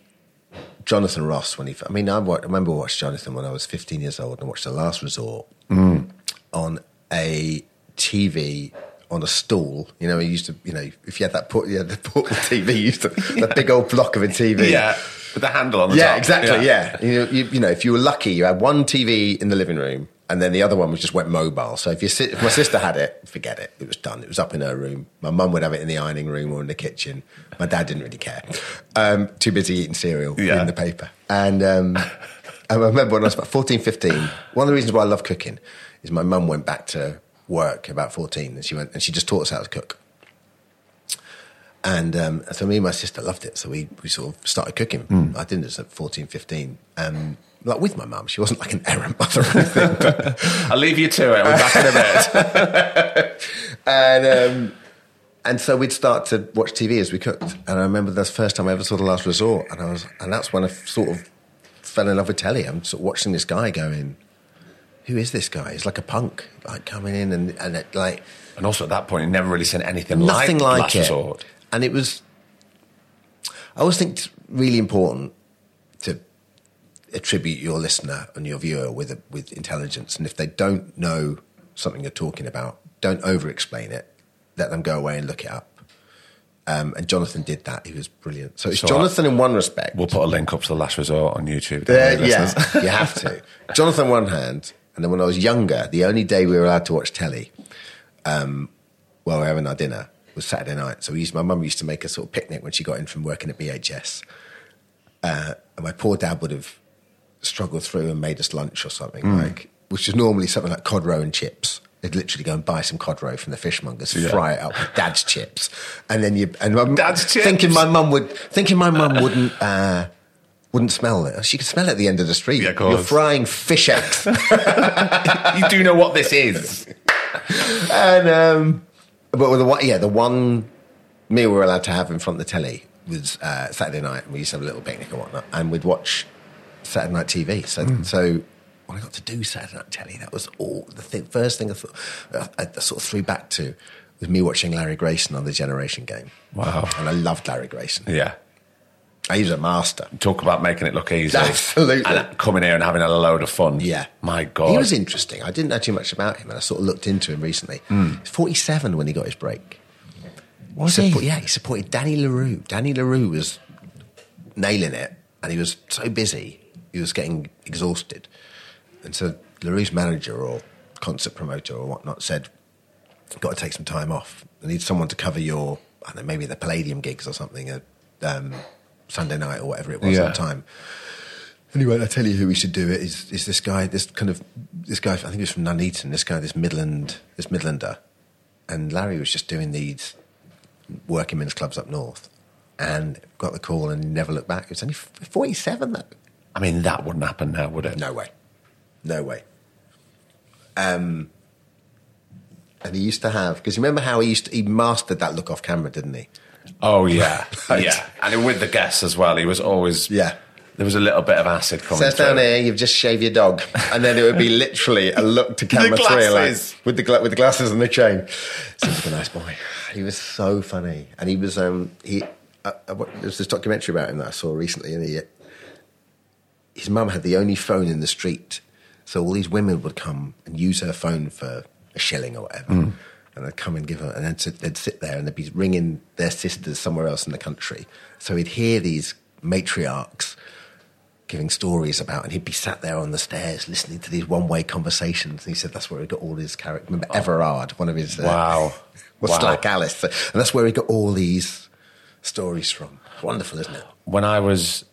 Jonathan Ross, when he... I mean, I, watched, I remember I watched Jonathan when I was fifteen years old, and I watched The Last Resort mm. on a... T V on a stool, you know. You used to, you know, if you had that port, you had the portable T V. You used to yeah. that big old block of a T V, yeah, with the handle on the yeah, top. Exactly, yeah, yeah. You know, you, you know, if you were lucky, you had one T V in the living room, and then the other one was just went mobile. So if you sit, if my sister had it, forget it, it was done. It was up in her room. My mum would have it in the ironing room or in the kitchen. My dad didn't really care, um, too busy eating cereal, yeah. reading the paper. And um, I remember when I was about fourteen, fifteen, one of the reasons why I love cooking is my mum went back to work about fourteen, and she went and she just taught us how to cook. And um, so me and my sister loved it, so we, we sort of started cooking. Mm. I did this at fourteen, fifteen, um, like with my mum. She wasn't like an errant mother or anything. But... I'll leave you to it, we're back in a bit. and, um, and so we'd start to watch T V as we cooked, and I remember the first time I ever saw The Last Resort, and I was, and that's when I sort of fell in love with telly. I'm sort of watching this guy going, who is this guy? He's like a punk, like coming in and, and it, like... And also at that point, he never really sent anything like The Last Resort. And it was... I always think it's really important to attribute your listener and your viewer with a, with intelligence. And if they don't know something you're talking about, don't over-explain it. Let them go away and look it up. Um, and Jonathan did that. He was brilliant. So it's so Jonathan I, in one respect. We'll put a link up to The Last Resort on YouTube. There, you, yeah, you have to. Jonathan on one hand, and then when I was younger, the only day we were allowed to watch telly um, while we were having our dinner was Saturday night. So we used, my mum used to make a sort of picnic when she got in from working at B H S. Uh, and my poor dad would have struggled through and made us lunch or something, mm. like, which is normally something like cod roe and chips. They'd literally go and buy some cod roe from the fishmongers, yeah. fry it up with dad's chips, and then you and my, dad's thinking chips. my mum would thinking my mum wouldn't uh, wouldn't smell it. She could smell it at the end of the street. Yeah, of course. You're frying fish eggs. You do know what this is. And um, but with the yeah the one meal we were allowed to have in front of the telly was uh, Saturday night, and we used to have a little picnic and whatnot, and we'd watch Saturday night T V. So mm. so. When I got to do Saturday Night Telly, that was all the thing, first thing I thought I, I sort of threw back to was me watching Larry Grayson on The Generation Game. Wow! And I loved Larry Grayson. Yeah, he was a master. Talk about making it look easy, absolutely. And coming here and having a load of fun. Yeah, my God, he was interesting. I didn't know too much about him, and I sort of looked into him recently. Mm. He was forty-seven when he got his break. Was he? Support, he? Yeah, he supported Danny LaRue. Danny LaRue was nailing it, and he was so busy, he was getting exhausted. And so LaRue's manager or concert promoter or whatnot said, you've got to take some time off. I need someone to cover your, I don't know, maybe the Palladium gigs or something, a, um, Sunday night or whatever it was yeah. at the time. Anyway, I tell you who we should do it is is this guy, this kind of, this guy, I think he was from Nuneaton, this guy, this Midland, this Midlander. And Larry was just doing these working men's clubs up north and got the call and never looked back. It was only forty-seven though. I mean, that wouldn't happen now, would it? No way. No way. Um, and he used to have... Because remember how he used to, he mastered that look off camera, didn't he? Oh, yeah. Like, yeah. And with the guests as well, he was always... Yeah. There was a little bit of acid coming through. Says down here, you've just shaved your dog. And then it would be literally a look to camera three. Like, with, the, with the glasses and the chain. Such a nice boy. He was so funny. And he was... Um, he. Uh, uh, there was this documentary about him that I saw recently. And he, his mum had the only phone in the street... So all these women would come and use her phone for a shilling or whatever. Mm. And they'd come and give her, and then they'd, they'd sit there and they'd be ringing their sisters somewhere else in the country. So he'd hear these matriarchs giving stories about, and he'd be sat there on the stairs listening to these one-way conversations. And he said that's where he got all his characters. Remember oh. Everard, one of his... Uh, wow. Was wow. Stark Alice. So, and that's where he got all these stories from. Wonderful, isn't it? When I was...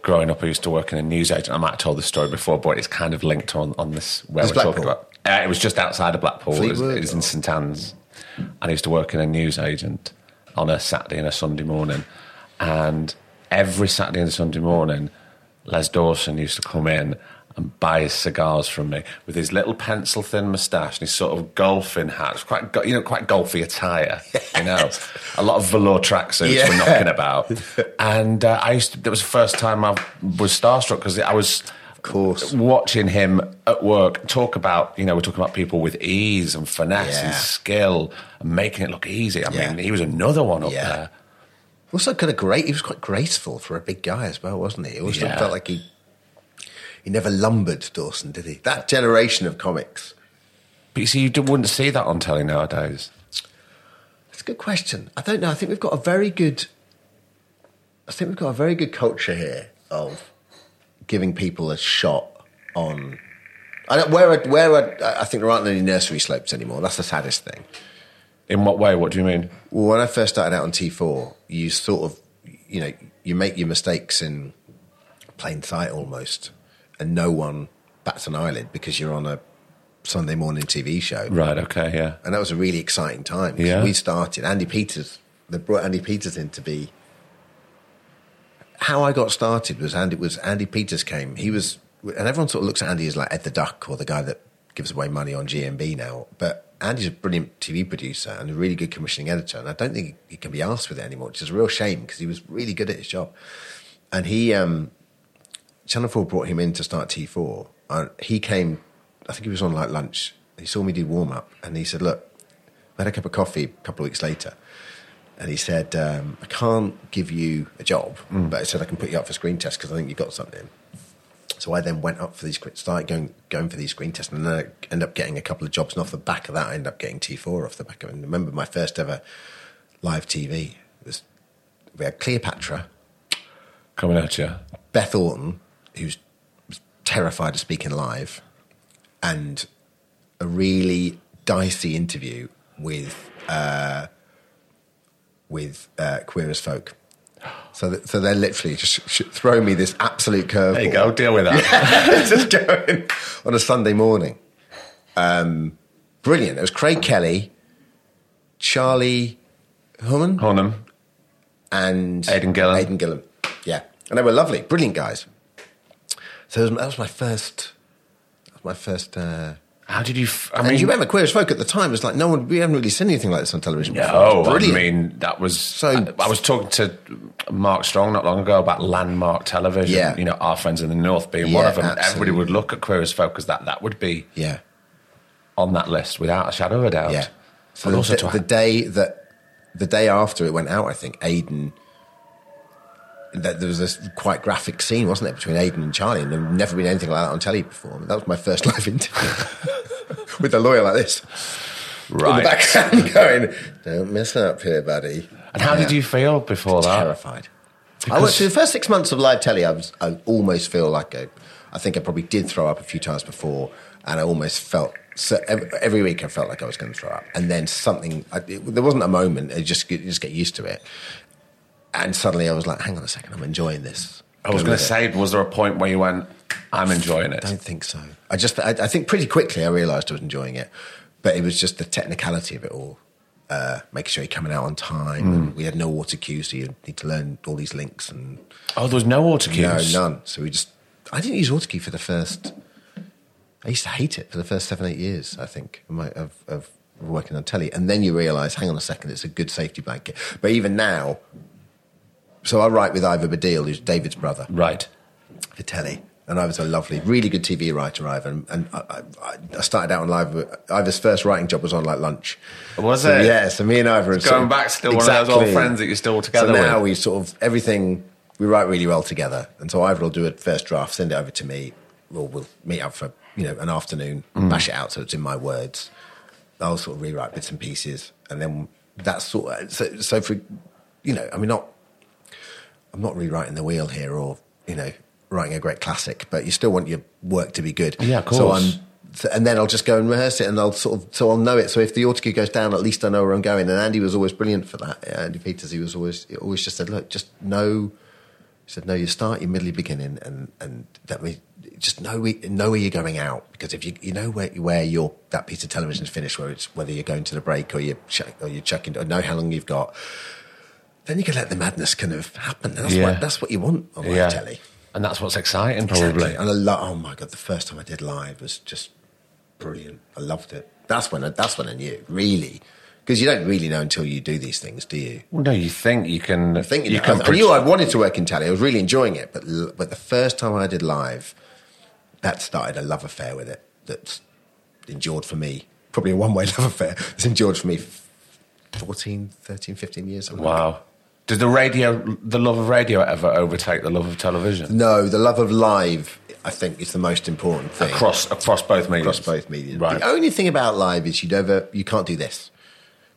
Growing up, I used to work in a newsagent. I might have told this story before, but it's kind of linked on, on this, where it's we're Blackpool. Talking about. Uh, it was just outside of Blackpool. Fleetwood, it was, it was in Saint Anne's. And I used to work in a newsagent on a Saturday and a Sunday morning. And every Saturday and Sunday morning, Les Dawson used to come in and buy his cigars from me with his little pencil-thin moustache and his sort of golfing hat. It was quite, you know, quite golfy attire, you know. A lot of velour tracksuits yeah. were knocking about. And uh, I used to, that was the first time I was starstruck because I was... Of course. Watching him at work talk about, you know, we're talking about people with ease and finesse yeah. and skill and making it look easy. I yeah. mean, he was another one up yeah. there. Also kind of great. He was quite graceful for a big guy as well, wasn't he? It always yeah. felt like he... He never lumbered, Dawson, did he? That generation of comics. But you see, you wouldn't see that on telly nowadays. That's a good question. I don't know. I think we've got a very good... I think we've got a very good culture here of giving people a shot on... I don't, where are, where are, I think there aren't any nursery slopes anymore. That's the saddest thing. In what way? What do you mean? Well, when I first started out on T four, you sort of, you know, you make your mistakes in plain sight almost... and no one bats an eyelid because you're on a Sunday morning T V show. Right, okay, yeah. And that was a really exciting time. Yeah. We started, Andy Peters, they brought Andy Peters in to be... How I got started was Andy was Andy Peters came, he was... And everyone sort of looks at Andy as like Ed the Duck or the guy that gives away money on G M B now, but Andy's a brilliant T V producer and a really good commissioning editor, and I don't think he can be asked with it anymore, which is a real shame because he was really good at his job. And he... um Channel four brought him in to start T four. And he came I think he was on Light Lunch. He saw me do warm-up, and he said, look, I had a cup of coffee a couple of weeks later, and he said, um, I can't give you a job, mm. but I said, I can put you up for screen tests because I think you've got something. So I then went up for these, started going going for these screen tests, and then I ended up getting a couple of jobs, and off the back of that, I ended up getting T four off the back of it. And I remember my first ever live T V, was, we had Cleopatra. Coming at you. Beth Orton, who's was terrified of speaking live, and a really dicey interview with uh, with uh, Queer as Folk. So, th- so they're literally just sh- sh- throwing me this absolute curveball. There you go, deal with that. Yeah, just going on a Sunday morning. Um, brilliant. It was Craig Kelly, Charlie Hunnam, Hunnam, and Aidan Gillam. Aidan Gillam. Yeah, and they were lovely, brilliant guys. So was, that was my first. That was my first. Uh, How did you? F- I and mean, you remember Queer as Folk at the time? It was like no one. We haven't really seen anything like this on television before. No, I mean that was. So I, I was talking to Mark Strong not long ago about landmark television. Yeah. You know, Our Friends in the North being yeah, one of them. Absolutely. Everybody would look at Queer as Folk because that that would be yeah on that list without a shadow of a doubt. Yeah. So the, also the, the day that the day after it went out, I think Aidan. That there was this quite graphic scene, wasn't it, between Aidan and Charlie, and there'd never been anything like that on telly before. I mean, that was my first live interview with a lawyer like this, right in the background, going, "Don't mess up here, buddy." And how yeah. did you feel before that? Terrified. Because I went through the first six months of live telly. I was, I almost feel like I, I think I probably did throw up a few times before, and I almost felt. So every, every week I felt like I was going to throw up, and then something. I, it, there wasn't a moment. I just you just get used to it. And suddenly I was like, hang on a second, I'm enjoying this. I was going to say, was there a point where you went, I'm enjoying it? I don't think so. I just, I, I think pretty quickly I realised I was enjoying it, but it was just the technicality of it all, uh, making sure you're coming out on time. Mm. And we had no water cues, so you need to learn all these links. And oh, there was no water cues? No, none. So we just, I didn't use water cue for the first, I used to hate it for the first seven, eight years, I think, of, of working on telly. And then you realise, hang on a second, it's a good safety blanket. But even now... So I write with Ivor Badil, who's David's brother. Right. For telly. And Ivor's a lovely, really good T V writer, Ivor. And, and I, I, I started out on Ivor. Ivor's first writing job was on Light Lunch. Was so, it? Yeah, so me and Ivor... It's going back still exactly. One of those old friends that you're still together with. So now with. we sort of, everything, we write really well together. And so Ivor will do a first draft, send it over to me, or we'll meet up for, you know, an afternoon, mm. bash it out so it's in my words. I'll sort of rewrite bits and pieces. And then that's sort of... So, so for, you know, I mean, not... I'm not rewriting the wheel here or, you know, writing a great classic, but you still want your work to be good. Yeah, of course. So I'm, so, and then I'll just go and rehearse it and I'll sort of, so I'll know it. So if the autocue goes down, at least I know where I'm going. And Andy was always brilliant for that. Andy Peters, he was always, he always just said, look, just know, he said, no, you start, your middle, your beginning, and, and that we just know, we, know where you're going out. Because if you, you know where, where your, that piece of television is finished, where it's, whether you're going to the break or you're, or you're chucking, or know how long you've got. Then you can let the madness kind of happen. That's, yeah. what, that's what you want on live yeah. telly. And that's what's exciting, probably. Exactly. And I lo- oh, my God, the first time I did live was just brilliant. I loved it. That's when I, that's when I knew, really. Because you don't really know until you do these things, do you? Well, no, you think you can... You think you, you can... I knew I wanted to work in telly. I was really enjoying it. But but the first time I did live, that started a love affair with it that's endured for me. Probably a one-way love affair that's endured for me fourteen, thirteen, fifteen years. Wow. Like Did the radio, the love of radio ever overtake the love of television? No, the love of live, I think, is the most important thing. Across across both mediums? Across both mediums. Right. The only thing about live is you never, you can't do this,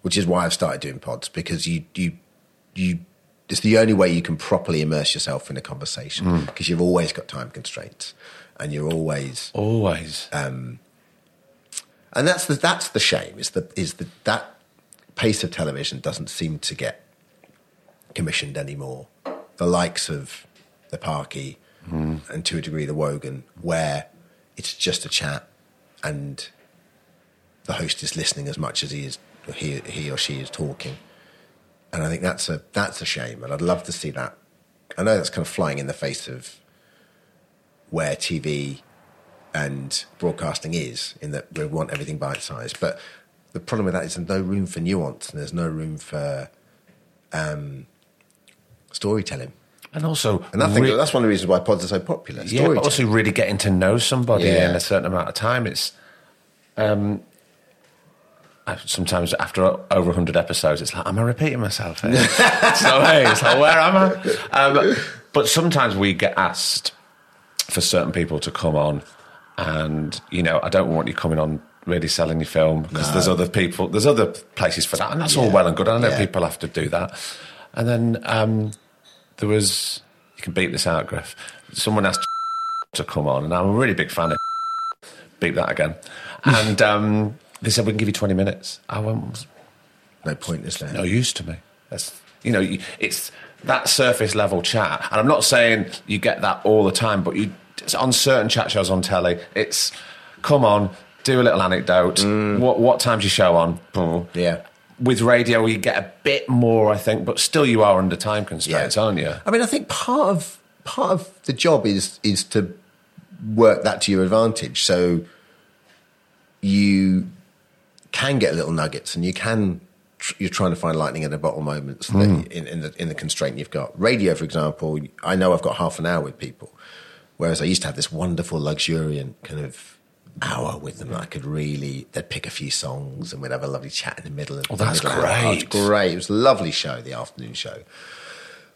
which is why I've started doing pods, because you, you, you it's the only way you can properly immerse yourself in a conversation, because mm. you've always got time constraints, and you're always... Always. Um, and that's the, that's the shame, is the, is the, that pace of television doesn't seem to get... commissioned anymore, the likes of the Parky mm. and to a degree the Wogan, where it's just a chat and the host is listening as much as he is or he, he or she is talking, and I think that's a that's a shame. And I'd love to see that. I know that's kind of flying in the face of where T V and broadcasting is, in that we want everything bite sized. But the problem with that is there's no room for nuance and there's no room for um. storytelling. And also... And I think re- that's one of the reasons why pods are so popular. Yeah, but also really getting to know somebody yeah. in a certain amount of time. It's... um. Sometimes after over one hundred episodes, it's like, am I repeating myself here? So, hey, it's like, where am I? Um, but sometimes we get asked for certain people to come on and, you know, I don't want you coming on really selling your film because no. there's other people, there's other places for that, and that's yeah. all well and good. I know yeah. people have to do that. And then um, there was, you can beep this out, Griff, someone asked to come on, and I'm a really big fan of beep that again. And... Um, they said, we can give you twenty minutes. I went... No point, is there? No use to me. That's, you know, it's that surface-level chat. And I'm not saying you get that all the time, but you it's on certain chat shows on telly, it's, come on, do a little anecdote. Mm. What, what time's your show on? Mm. Yeah. With radio, you get a bit more, I think, but still you are under time constraints, yeah. aren't you? I mean, I think part of part of the job is is to work that to your advantage. So you... can get little nuggets, and you can you're trying to find lightning in a bottle moments mm. that, in, in the in the constraint you've got. Radio, for example, I know I've got half an hour with people, whereas I used to have this wonderful, luxuriant kind of hour with them. That I could really they'd pick a few songs, and we'd have a lovely chat in the middle. Oh, that's middle great! Oh, it was great, it was a lovely show, the afternoon show.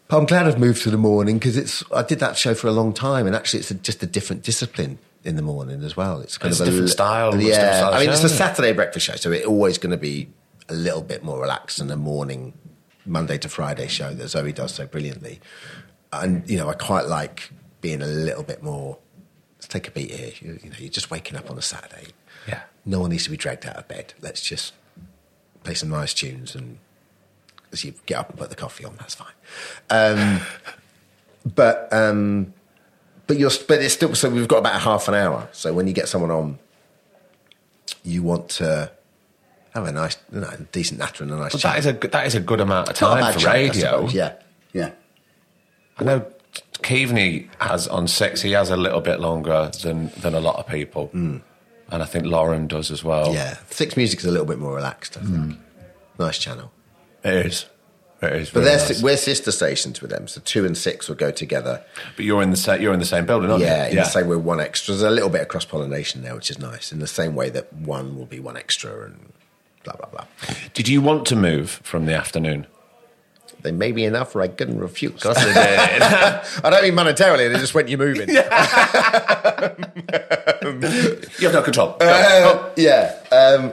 But I'm glad I've moved to the morning because it's I did that show for a long time, and actually, it's a, just a different discipline. In the morning as well. It's kind it's of a different li- style. Yeah, style I mean, show, it's a Saturday it? breakfast show, so it's always going to be a little bit more relaxed than a morning Monday to Friday show that Zoe does so brilliantly. And, you know, I quite like being a little bit more, let's take a beat here. You, you know, you're just waking up on a Saturday. Yeah. No one needs to be dragged out of bed. Let's just play some nice tunes, and as you get up and put the coffee on, that's fine. Um, but... Um, But you're, but it's still. So we've got about a half an hour. So when you get someone on, you want to have a nice, you know, decent natter and a nice. But chat. that is a that is a good amount of time for track, radio. Yeah, yeah. I know Keaveney has on six. He has a little bit longer than than a lot of people, mm. and I think Lauren does as well. Yeah, Six Music is a little bit more relaxed. I think mm. nice channel. It is. But nice. We're sister stations with them, so two and six will go together. But you're in the sa- you're in the same building, aren't yeah, you? In yeah, in the same way, one extra. There's a little bit of cross-pollination there, which is nice, in the same way that one will be one extra and blah, blah, blah. Did you want to move from the afternoon? They made me an offer I couldn't refuse. Of course they did. I don't mean monetarily, they just went, you're moving. You have no control. Go, uh, go. Yeah. Um,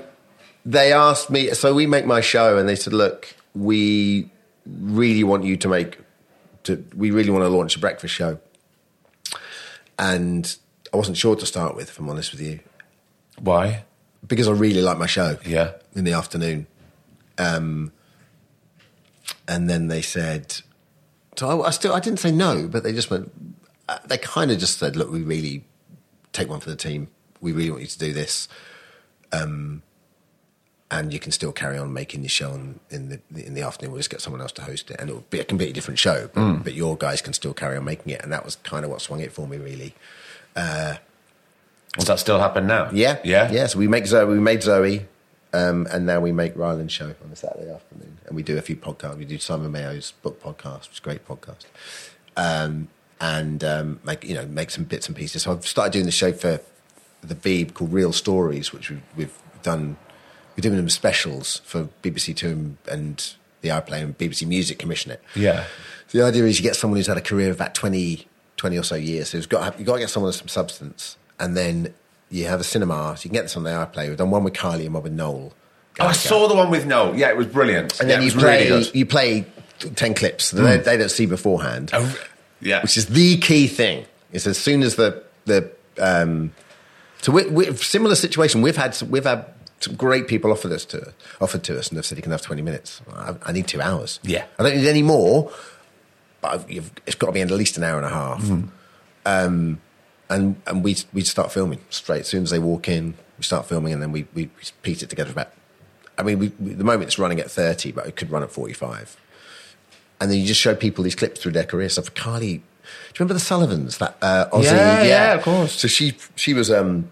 they asked me, so we make my show, and they said, look, we... really want you to make to we really want to launch a breakfast show, and I wasn't sure to start with, if I'm honest with you. Why? Because I really like my show yeah in the afternoon, um and then they said, so I, I still I didn't say no, but they just went they kind of just said, look, we really take one for the team, we really want you to do this, um and you can still carry on making your show on, in the in the afternoon. We'll just get someone else to host it, and it'll be a completely different show. But, mm. but your guys can still carry on making it, and that was kind of what swung it for me, really. Uh, Does that still happen now? Yeah, yeah, yeah. So we make Zoe, we made Zoe, um, and now we make Ryland's show on a Saturday afternoon, and we do a few podcasts. We do Simon Mayo's book podcast, which is a great podcast, um, and um, make you know make some bits and pieces. So I've started doing the show for the Beeb called Real Stories, which we've, we've done. We're doing them specials for B B C Two and the iPlayer and B B C Music commission it. Yeah. So the idea is you get someone who's had a career of about twenty, twenty or so years. So you've got, you've got to get someone with some substance. And then you have a cinema. So you can get this on the iPlayer. We've done one with Kylie and one with Noel. Go oh, I go. saw the one with Noel. Yeah, it was brilliant. And yeah, then you play, really you play ten clips that mm. they, they don't see beforehand. Oh, yeah. Which is the key thing. It's as soon as the... the um, so we, we, similar situation. We've had... We've had Some great people offered us to offered to us, and they've said you can have twenty minutes. I, I need two hours. Yeah, I don't need any more. But I've, you've, it's got to be at least an hour and a half. Mm. Um, and and we we start filming straight as soon as they walk in. We start filming, and then we we, we piece it together. About, I mean, we, we, at the moment it's running at thirty, but it could run at forty-five. And then you just show people these clips through their career stuff. Carly, do you remember the Sullivans? That uh, Aussie, yeah, yeah, yeah, of course. So she she was. Um,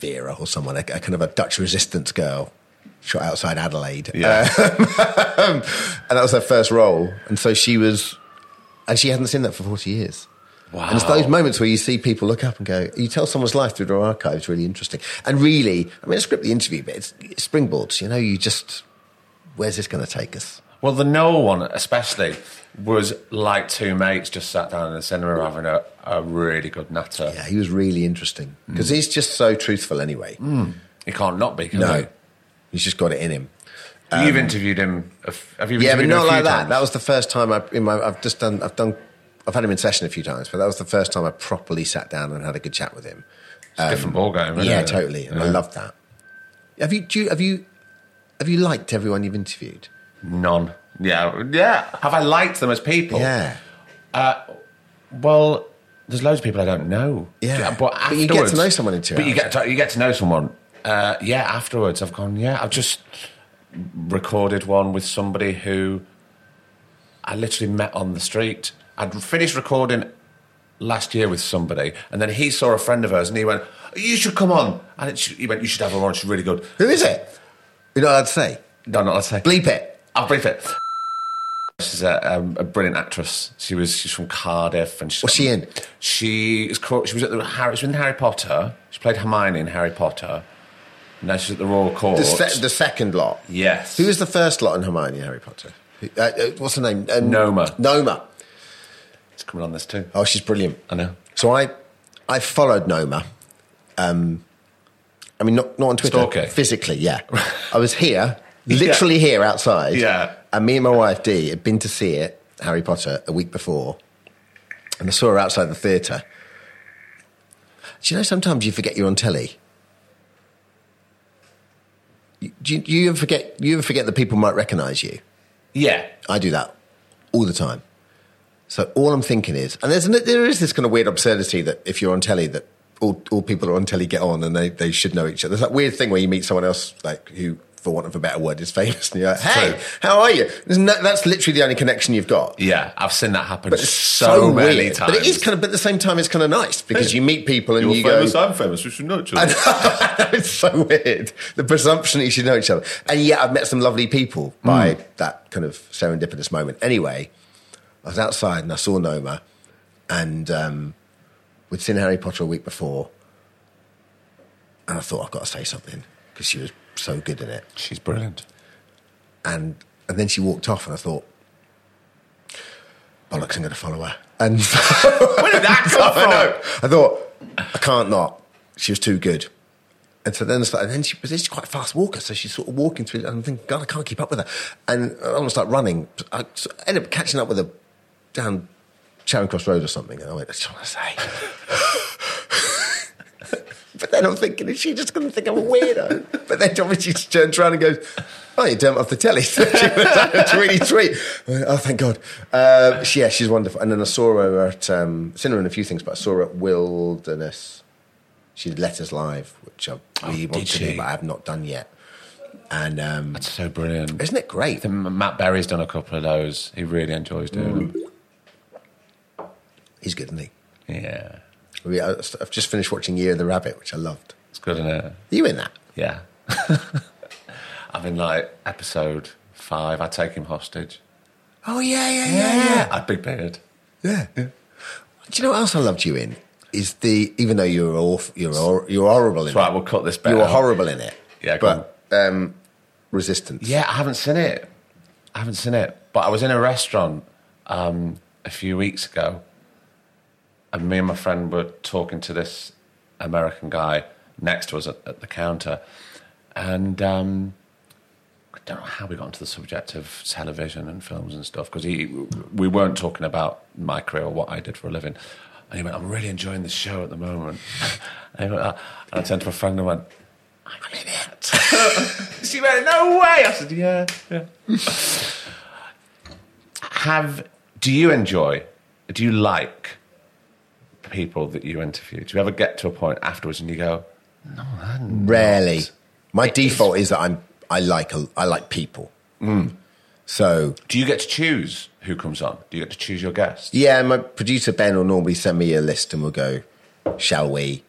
Vera or someone, a, a kind of a Dutch resistance girl shot outside Adelaide. Yeah. Um, and that was her first role. And so she was And she hadn't seen that for forty years. Wow. And it's those moments where you see people look up and go, you tell someone's life through their archives, really interesting. And really, I mean, I script the interview, but it's, it's springboards, you know, you just, where's this going to take us? Well, the Noel one especially was like two mates just sat down in the cinema having a, a really good natter. Yeah, he was really interesting because mm. he's just so truthful anyway. Mm. He can't not be, can no. he? No, he's just got it in him. Um, You've interviewed him. Have you? Yeah, but not like that. Times? That was the first time I. In my, I've just done. I've done. I've had him in session a few times, but that was the first time I properly sat down and had a good chat with him. It's um, a different ball game, isn't yeah, it? Totally, and yeah. I loved that. Have you? Do you, have you? Have you liked everyone you've interviewed? None. Yeah, yeah. Have I liked them as people? Yeah. Uh, well, there's loads of people I don't know. Yeah, yeah but, but you get to know someone in two hours. But you get to, you get to know someone. Uh, yeah, afterwards I've gone. Yeah, I've just recorded one with somebody who I literally met on the street. I'd finished recording last year with somebody, and then he saw a friend of hers, and he went, "You should come on." And it, he went, "You should have her on. She's really good." Who is it? You know what I'd say? No, not I'd say. Bleep it. I'll brief it. She's a, um, a brilliant actress. She was she's from Cardiff, and she's, what's she in? She is she was at the Harry. She was in Harry Potter. She played Hermione in Harry Potter. Now she's at the Royal Court. The, se- the second lot. Yes. Who was the first lot in Hermione Harry Potter? Uh, uh, what's her name? Um, Noma. Noma. She's coming on this too. Oh, she's brilliant. I know. So I, I followed Noma. Um, I mean, not not on Twitter. Stalker. Physically, yeah. I was here. Literally yeah. here outside. Yeah. And me and my wife, Dee, had been to see it, Harry Potter, a week before. And I saw her outside the theatre. Do you know sometimes you forget you're on telly? Do you, do you ever forget you ever forget that people might recognise you? Yeah. I do that all the time. So all I'm thinking is, and there's an, there is this kind of weird absurdity that if you're on telly that all, all people are on telly get on and they, they should know each other. There's that weird thing where you meet someone else like who... for want of a better word, is famous. And you're like, hey, true. How are you? No, that's literally the only connection you've got. Yeah, I've seen that happen but it's so, so many weird. Times. But it is kind of, but at the same time, it's kind of nice because hey, you meet people and you're you famous, go... You're famous, I'm famous, we should know each other. It's so weird. The presumption that you should know each other. And yet I've met some lovely people by mm. that kind of serendipitous moment. Anyway, I was outside and I saw Noma and um, we'd seen Harry Potter a week before and I thought, I've got to say something because she was... so good in it. She's brilliant. And and then she walked off and I thought, bollocks, I'm going to follow her. And where did that come from? I thought, I can't not. She was too good. And so then I started, and then she, she's quite a fast walker, so she's sort of walking through, and I'm thinking, God, I can't keep up with her. And I almost like running. I ended up catching up with her down Charing Cross Road or something, and I went, I just want to say... But then I'm thinking, is she just going to think I'm a weirdo? But then obviously she turns around and goes, oh, you turned off the telly. So she was really sweet. Went, oh, thank God. Uh, she, yeah, she's wonderful. And then I saw her at, um, seen her in a few things, but I saw her at Wilderness. She did Letters Live, which I really oh, want to do, but I have not done yet. And um, that's so brilliant. Isn't it great? The, Matt Berry's done a couple of those. He really enjoys doing mm. them. He's good, isn't he? Yeah. I've just finished watching Year of the Rabbit, which I loved. It's good, isn't it? Are you in that? Yeah. I'm in, like, episode five. I take him hostage. Oh, yeah, yeah, yeah, yeah. yeah. I'd be beard. Yeah. yeah. Do you know what else I loved you in? Is the... Even though you were awful, you were, you were horrible in That's it. That's right, we'll cut this back. You were horrible in it. Yeah, But um, Resistance. Yeah, I haven't seen it. I haven't seen it. But I was in a restaurant um, a few weeks ago, and me and my friend were talking to this American guy next to us at, at the counter. And um, I don't know how we got into the subject of television and films and stuff, because he, we weren't talking about my career or what I did for a living. And he went, I'm really enjoying this show at the moment. And, he went, oh. And I turned to my friend and went, I'm in it. She went, no way. I said, yeah, yeah. Have, do you enjoy, do you like... people that you interview? Do you ever get to a point afterwards and you go, no, I'm rarely. Not. My it default is. is that I'm. I like. A, I like people. Mm. So, do you get to choose who comes on? Do you get to choose your guests? Yeah, my producer Ben will normally send me a list and we'll go, shall we?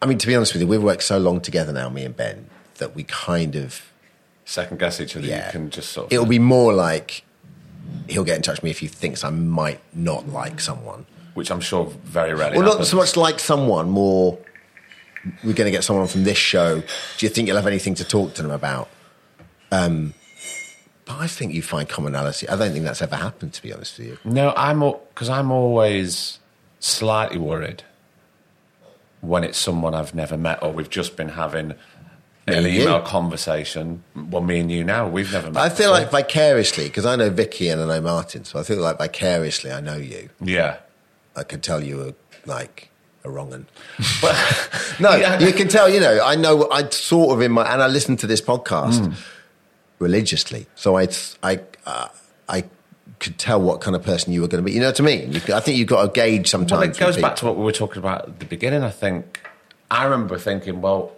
I mean, to be honest with you, we've worked so long together now, me and Ben, that we kind of second guess each other. Yeah, you can just sort of. It'll be more like. he'll get in touch with me if he thinks I might not like someone. Which I'm sure very rarely Well, happens. Not so much like someone, more we're going to get someone from this show. Do you think you'll have anything to talk to them about? Um, but I think you find commonality. I don't think that's ever happened, to be honest with you. No, I'm because I'm always slightly worried when it's someone I've never met or we've just been having an yeah, email do. conversation. Well, me and you now, we've never met. I feel before. like vicariously, because I know Vicky and I know Martin, so I feel like vicariously I know you. Yeah. I could tell you were like a wrong one. No, yeah. You can tell, you know, I know, I sort of in my, and I listen to this podcast mm. religiously. So I, I, uh, I could tell what kind of person you were going to be. You know what I mean? You, I think you've got to gauge sometimes. Well, it goes back to what we were talking about at the beginning, I think. I remember thinking, well,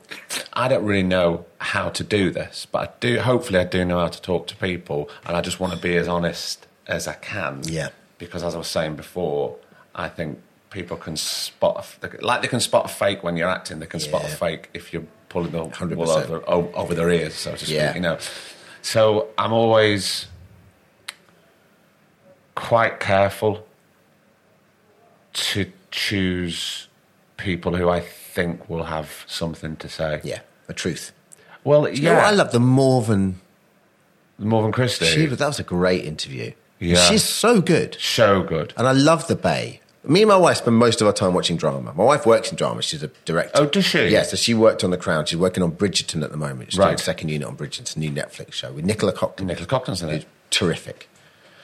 I don't really know how to do this, but I do, hopefully I do know how to talk to people, and I just want to be as honest as I can. Yeah. Because as I was saying before, I think people can spot, like they can spot a fake when you're acting, they can yeah. spot a fake if you're pulling the wool over, over their ears, so to speak, yeah. you know. So I'm always quite careful to choose people who I think will have something to say. Yeah, a truth. Well, yeah. You know, I love the Morven... The Morven Christie. She, that was a great interview. Yeah. She's so good. So good. And I love The Bay. Me and my wife spend most of our time watching drama. My wife works in drama. She's a director. Oh, does she? Yeah, so she worked on The Crown. She's working on Bridgerton at the moment. She's right. doing second unit on Bridgerton. It's a new Netflix show with Nicola Coughlin's. Nicola Coughlin's in it. Terrific.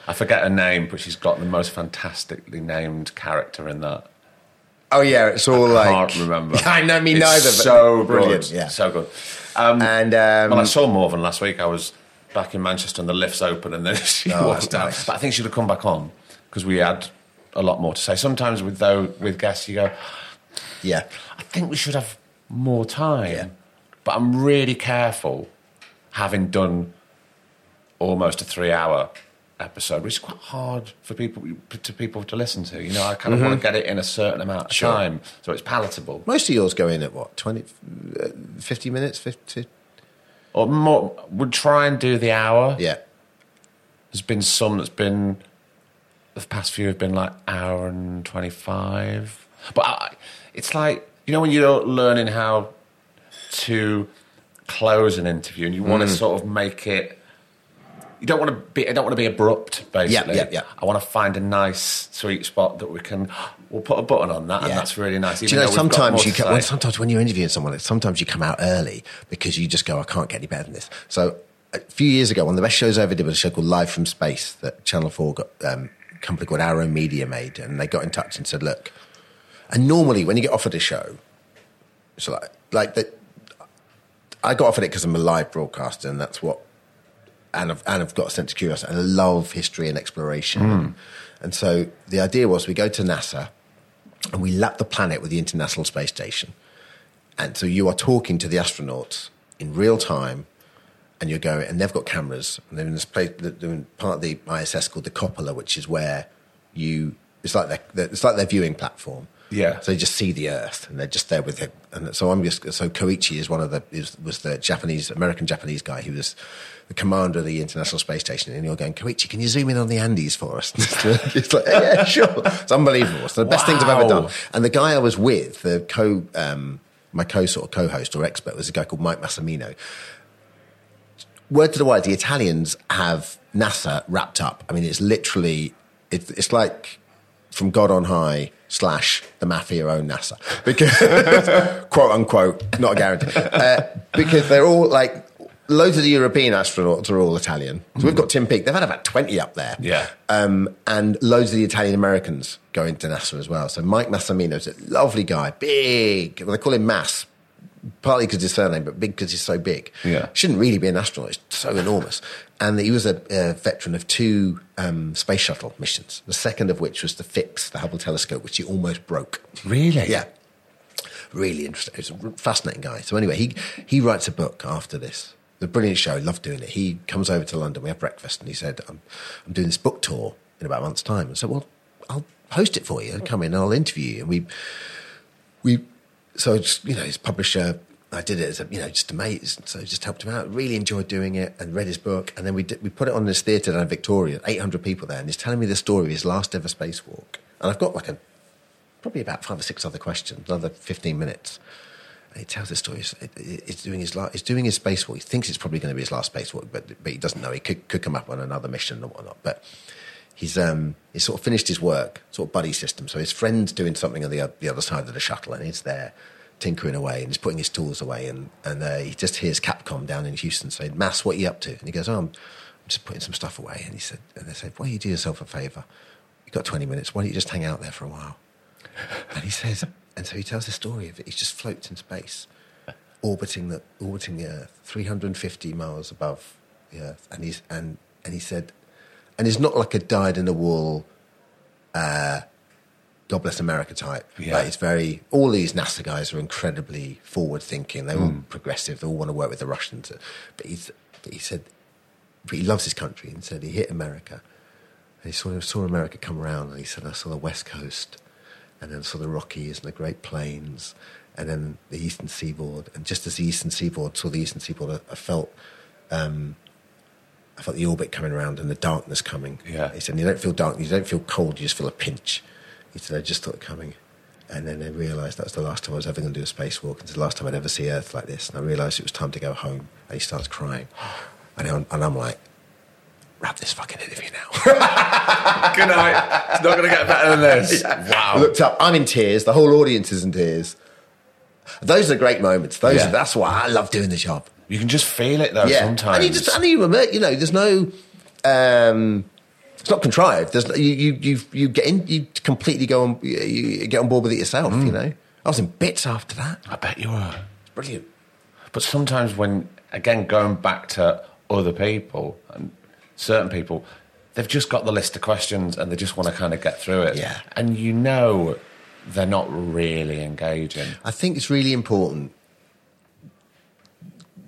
I forget her name, but she's got the most fantastically named character in that. Oh, yeah, it's all I like... I can't remember. I know, me it's neither, but... so brilliant. Good. Yeah. So good. Um, and... Um, well, I saw Morven last week. I was... back in Manchester and the lift's open and then she oh, walked out. Nice. But I think she'd have come back on because we had a lot more to say. Sometimes with though with guests you go, yeah, I think we should have more time. Yeah. But I'm really careful having done almost a three hour episode, which is quite hard for people to people to listen to. You know, I kind of mm-hmm. want to get it in a certain amount of sure. time so it's palatable. Most of yours go in at what, twenty, fifty minutes, fifty? Or more, would try and do the hour. Yeah. There's been some that's been, the past few have been like hour and twenty-five. But I, it's like, you know when you're learning how to close an interview and you want mm. to sort of make it, you don't want to be, I don't want to be abrupt, basically. Yeah, yeah, yeah. I want to find a nice, sweet spot that we can, we'll put a button on that, yeah. and that's really nice. Even do you know, sometimes you come, well, sometimes when you're interviewing someone, sometimes you come out early because you just go, I can't get any better than this. So a few years ago, one of the best shows I ever did was a show called Live from Space that Channel four got, um, a company called Arrow Media made, and they got in touch and said, look, and normally when you get offered a show, it's like, like the, I got offered it because I'm a live broadcaster and that's what, And I've, and I've got a sense of curiosity. I love history and exploration. Mm. And so the idea was we go to NASA and we lap the planet with the International Space Station. And so you are talking to the astronauts in real time and you're going, and they've got cameras and they're in this place, they're in part of the I S S called the Cupola, which is where you, it's like their, it's like their viewing platform. Yeah. So you just see the Earth and they're just there with it. And so I'm just, so Koichi is one of the, is, was the Japanese, American Japanese guy who was the commander of the International Space Station. And you're going, Koichi, can you zoom in on the Andes for us? It's like, yeah, yeah, sure. It's unbelievable. It's the best wow. things I've ever done. And the guy I was with, the co, um, my co sort of co-host or expert was a guy called Mike Massimino. Word to the wise, the Italians have NASA wrapped up. I mean, it's literally, it's, it's like from God on high, slash the mafia own NASA because quote unquote not a guarantee uh, because they're all like loads of the European astronauts are all Italian, so we've got Tim Peake, they've had about twenty up there, yeah um, and loads of the Italian Americans go into NASA as well. So Mike Massimino's a lovely guy, big, well, they call him Mass partly because his surname but big because he's so big, yeah shouldn't really be an astronaut, it's so enormous. And he was a, a veteran of two um, space shuttle missions, the second of which was to fix the Hubble telescope, which he almost broke. Really? Yeah. Really interesting. He's a fascinating guy. So anyway, he, he writes a book after this. The brilliant show, loved doing it. He comes over to London, we have breakfast, and he said, I'm, I'm doing this book tour in about a month's time. And so, well, I'll host it for you. I'll come in and I'll interview you. And we, we so, just, you know, his publisher... I did it as a, you know, just a mate, so just helped him out. Really enjoyed doing it and read his book. And then we did, we put it on this theatre down in Victoria, eight hundred people there, and he's telling me the story of his last ever spacewalk. And I've got like a, probably about five or six other questions, another fifteen minutes. And he tells this story. He's doing his last, he's doing his spacewalk. He thinks it's probably going to be his last spacewalk, but but he doesn't know. He could could come up on another mission or whatnot. But he's um he's sort of finished his work, sort of buddy system. So his friend's doing something on the the other side of the shuttle, and he's there tinkering away and he's putting his tools away, and and uh, he just hears Capcom down in Houston saying, "Mass, what are you up to?" And he goes, "Oh, I'm just putting some stuff away." And he said, and they said, "Why don't you do yourself a favour? You've got twenty minutes. Why don't you just hang out there for a while?" And he says, and so he tells the story of it. He just floats in space, orbiting the orbiting the Earth, three hundred fifty miles above the Earth. And he's and and he said, and he's not like a dyed in the wool, uh, God bless America type. Yeah. Like, it's very, all these NASA guys are incredibly forward thinking. They're mm. all progressive. They all want to work with the Russians. But, he's, but he said, but he loves his country, and said he hit America. And he saw, saw America come around, and he said, "I saw the West Coast, and then saw the Rockies and the Great Plains, and then the Eastern Seaboard. And just as the Eastern Seaboard saw the Eastern Seaboard, I, I felt, um, I felt the orbit coming around and the darkness coming." Yeah. He said, "You don't feel dark, you don't feel cold, you just feel a pinch." He said, "I just thought it coming. And then I realised that was the last time I was ever going to do a spacewalk. It's the last time I'd ever see Earth like this. And I realised it was time to go home." And he starts crying. And I'm, and I'm like, wrap this fucking interview now. Good night. It's not going to get better than this. Yeah. Wow. I looked up. I'm in tears. The whole audience is in tears. Those are great moments. Those yeah. are, that's why I love doing the job. You can just feel it, though, yeah. sometimes. And you just, and you remember, you know, there's no... Um, It's not contrived. There's, you you you you get in. You completely go on. You, you get on board with it yourself. Mm. You know. I was in bits after that. I bet you were. It's brilliant. But sometimes, when again going back to other people and certain people, they've just got the list of questions and they just want to kind of get through it. Yeah. And you know, they're not really engaging. I think it's really important.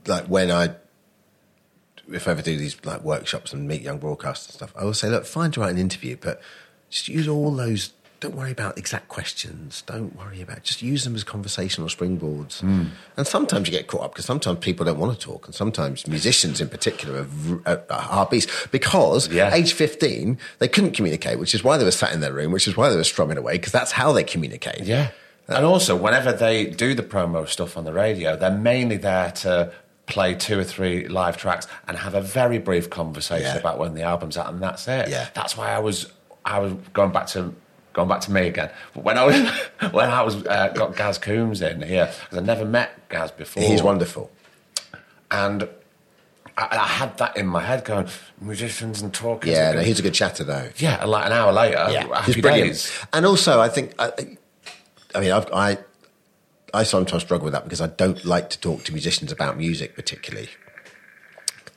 Like when I. If I ever do these like workshops and meet young broadcasters and stuff, I always say, look, fine to write an interview, but just use all those. Don't worry about exact questions. Don't worry about. Just use them as conversational springboards. Mm. And sometimes you get caught up because sometimes people don't want to talk, and sometimes musicians in particular are, are hard beasts because yeah. age fifteen they couldn't communicate, which is why they were sat in their room, which is why they were strumming away because that's how they communicate. Yeah, uh, and also whenever they do the promo stuff on the radio, they're mainly there to play two or three live tracks and have a very brief conversation yeah. about when the album's out, and that's it. Yeah. That's why I was I was going back to going back to me again. But when I was when I was uh, got Gaz Coombs in here because I never met Gaz before. He's wonderful, and I, I had that in my head going musicians and talkers. Yeah, and no, he's a good chatter though. Yeah, and like an hour later, yeah. happy days. And also, I think I, I mean I've, I. I sometimes struggle with that because I don't like to talk to musicians about music particularly.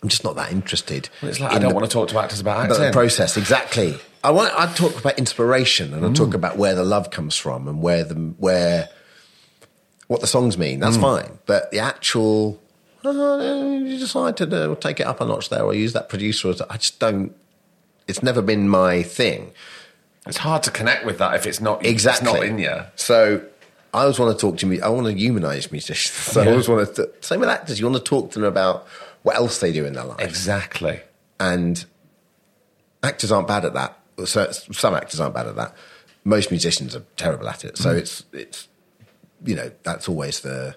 I'm just not that interested. Well, it's like I don't the, want to talk to actors about acting. About the process, exactly. I want. I talk about inspiration and mm. I talk about where the love comes from and where the where what the songs mean. That's mm. fine, but the actual oh, you decide to do, take it up a notch there or use that producer. I just don't. It's never been my thing. It's hard to connect with that if it's not exactly it's not in you. So. I always want to talk to me. I want to humanise musicians. So yeah. I always want to. Th- same with actors. You want to talk to them about what else they do in their life. Exactly. And actors aren't bad at that. So some actors aren't bad at that. Most musicians are terrible at it. So mm. it's it's you know that's always the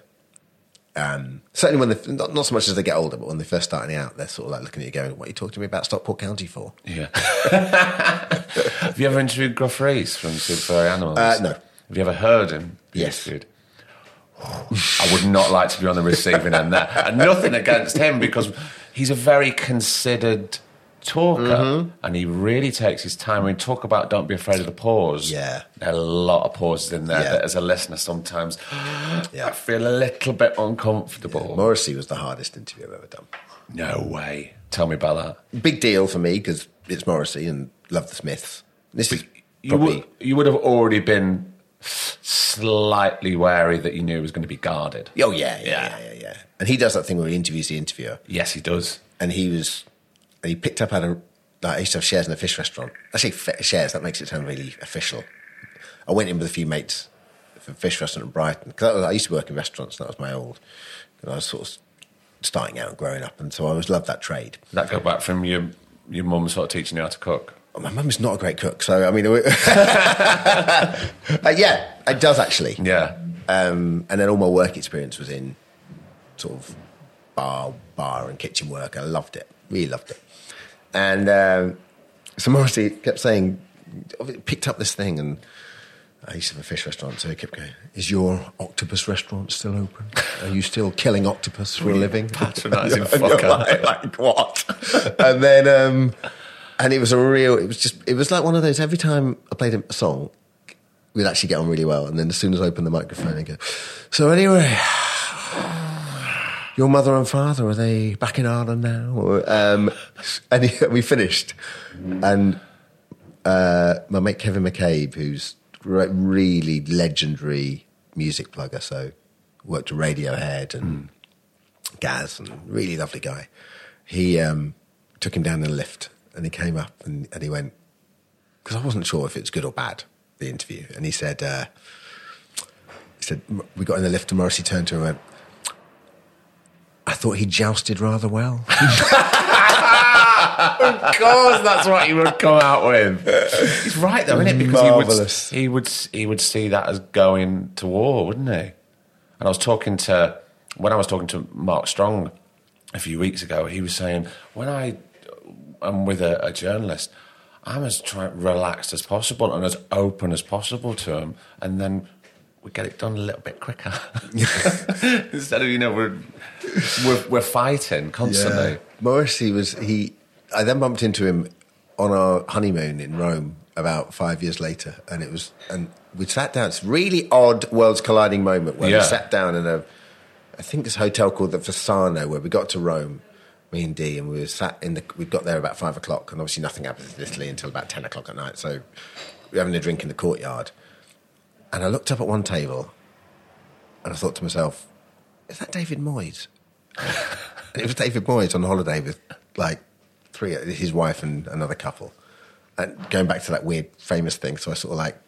um, certainly when they not, not so much as they get older, but when they're first starting out, they're sort of like looking at you going, "What are you talking to me about Stockport County for?" Yeah. Have you ever interviewed Gruff Rhys from Superfurry Animals? Uh, no. Have you ever heard him? Yes. Dude. I would not like to be on the receiving end there. And nothing against him because he's a very considered talker mm-hmm. and he really takes his time. We talk about don't be afraid of the pause. Yeah. There are a lot of pauses in there yeah. that as a listener sometimes yeah. I feel a little bit uncomfortable. Yeah. Morrissey was the hardest interview I've ever done. No way. Tell me about that. Big deal for me because it's Morrissey and love the Smiths. This but is probably... You would, you would have already been... slightly wary that you knew it was going to be guarded. Oh, yeah, yeah, yeah, yeah, yeah. And he does that thing where he interviews the interviewer. Yes, he does. And he was, and he picked up out of, like, I used to have shares in a fish restaurant. I say shares, that makes it sound really official. I went in with a few mates for fish restaurant in Brighton. Because I used to work in restaurants, and that was my old... And I was sort of starting out and growing up, and so I always loved that trade. Did that go back from your your mum sort of teaching you how to cook? Oh, my mum is not a great cook, so I mean... uh, yeah, it does actually. Yeah. Um, and then all my work experience was in sort of bar bar and kitchen work. I loved it, really loved it. And um, so Morrissey kept saying... picked up this thing, and I used to have a fish restaurant, so he kept going, is your octopus restaurant still open? Are you still killing octopus for a living? Patronising fucker. Like, like, what? And then, um, and it was a real, it was just, it was like one of those, every time I played a song, we'd actually get on really well, and then as soon as I opened the microphone, I'd go, so anyway, your mother and father, are they back in Ireland now? Or, um, and he, we finished, and uh, my mate Kevin McCabe, who's really legendary music plugger, so worked at Radiohead and mm. Gaz, and really lovely guy. He um, took him down in a lift, and he came up and, and he went, because I wasn't sure if it was good or bad, the interview, and he said, uh, he said, we got in the lift and Morrissey turned to him and went, I thought he jousted rather well. Of course, that's what he would come out with. He's right, though, isn't it? Because Marvellous. he would, he would, he would see that as going to war, wouldn't he? And I was talking to when I was talking to Mark Strong a few weeks ago. He was saying, when I am with a, a journalist, I'm as try, relaxed as possible and as open as possible to him, and then we get it done a little bit quicker. Instead of you know we're we're, we're fighting constantly. Yeah. Morrissey was he. I then bumped into him on our honeymoon in Rome about five years later, and it was, and we sat down. It's a really odd worlds colliding moment where yeah. we sat down in a, I think this hotel called the Fasano, where we got to Rome, me and Dee, and we were sat in the, we got there about five o'clock, and obviously nothing happens in Italy until about ten o'clock at night, so we were having a drink in the courtyard. And I looked up at one table, and I thought to myself, is that David Moyes? And it was David Moyes on holiday with, like, Three, his wife and another couple. And going back to that weird famous thing, so I sort of like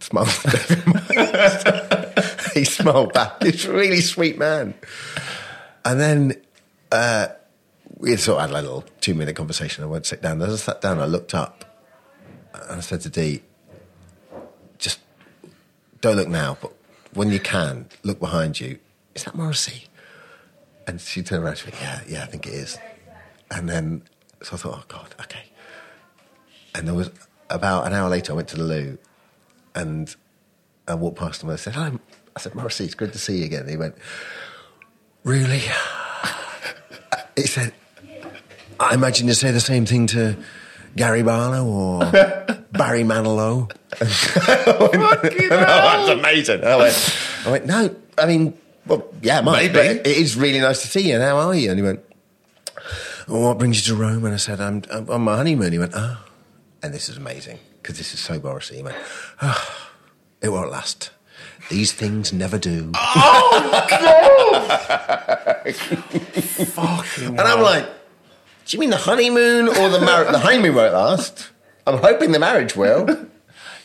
smiled at David. He smiled back. He's a really sweet man. And then uh, we sort of had like a little two minute conversation. I went to sit down. As I sat down, I looked up and I said to Dee, just don't look now, but when you can, look behind you. Is that Morrissey? And she turned around and she went, yeah, yeah, I think it is. And then, so I thought, oh, God, okay. And there was, about an hour later, I went to the loo, and I walked past him and I said, hello. I said, Morrissey, it's good to see you again. And he went, really? He said, I imagine you say the same thing to Gary Barlow or Barry Manilow. Fucking hell. That's amazing. And I went, I went, no, I mean, well, yeah, it might, but it is really nice to see you. And how are you? And he went, well, what brings you to Rome? And I said, I'm, I'm on my honeymoon. He went, oh. And this is amazing, because this is so Morrissey. He went, oh, it won't last. These things never do. Oh, God! Fucking And I'm like, do you mean the honeymoon or the marriage? The honeymoon won't last. I'm hoping the marriage will.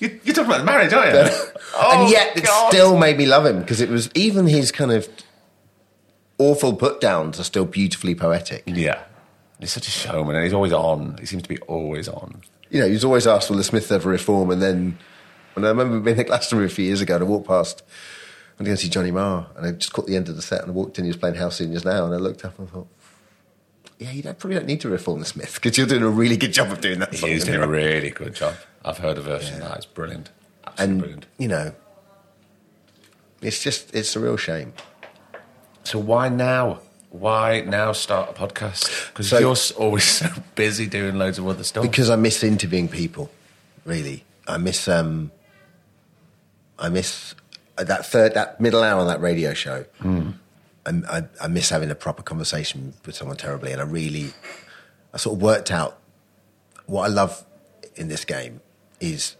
You're talking about the marriage, aren't you? Oh, and yet it God. still made me love him, because it was even his kind of awful put-downs are still beautifully poetic. Yeah. He's such a showman, and he's always on. He seems to be always on. You know, he's always asked, will the Smiths ever reform? And then, and I remember being at Glastonbury a few years ago, and I walked past, I'm going to see Johnny Marr, and I just caught the end of the set, and I walked in, he was playing House Seniors Now, and I looked up and I thought, yeah, you don't, probably don't need to reform the Smiths, because you're doing a really good job of doing that. He is doing a really good job. I've heard a version yeah. of that. It's brilliant. Absolutely and, brilliant. You know, it's just, it's a real shame. So why now? Why now start a podcast? Because so, you're always so busy doing loads of other stuff. Because I miss interviewing people, really. I miss, um, I miss that third, that middle hour on that radio show. Mm. And I, I miss having a proper conversation with someone terribly. And I really, I sort of worked out what I love in this game is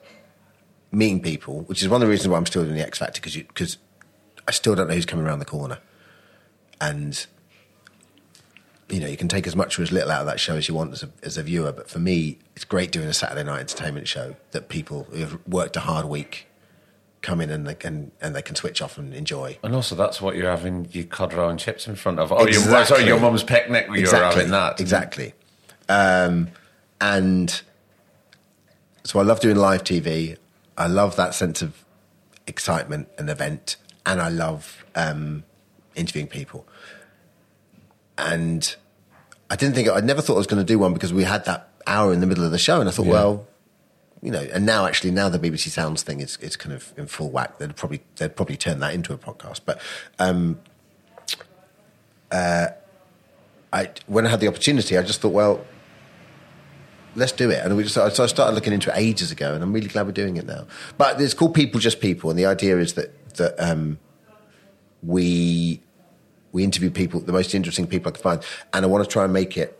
meeting people, which is one of the reasons why I'm still doing the X Factor, because because I still don't know who's coming around the corner. And you know, you can take as much or as little out of that show as you want as a, as a viewer. But for me, it's great doing a Saturday night entertainment show that people who have worked a hard week come in and they can and they can switch off and enjoy. And also, that's what you're having your codral and chips in front of. Oh, exactly. Your, sorry, your mum's picnic. You're exactly. having that exactly. Um, and so I love doing live T V. I love that sense of excitement and event, and I love um, interviewing people. And I didn't think I never thought I was going to do one because we had that hour in the middle of the show, and I thought, yeah. well. You know, and now actually now the B B C Sounds thing is it's kind of in full whack. They'd probably they'd probably turn that into a podcast. But um, uh, I when I had the opportunity, I just thought, well, let's do it. And we just so I started looking into it ages ago, and I'm really glad we're doing it now. But it's called People Just People, and the idea is that that um, we we interview people, the most interesting people I could find, and I want to try and make it.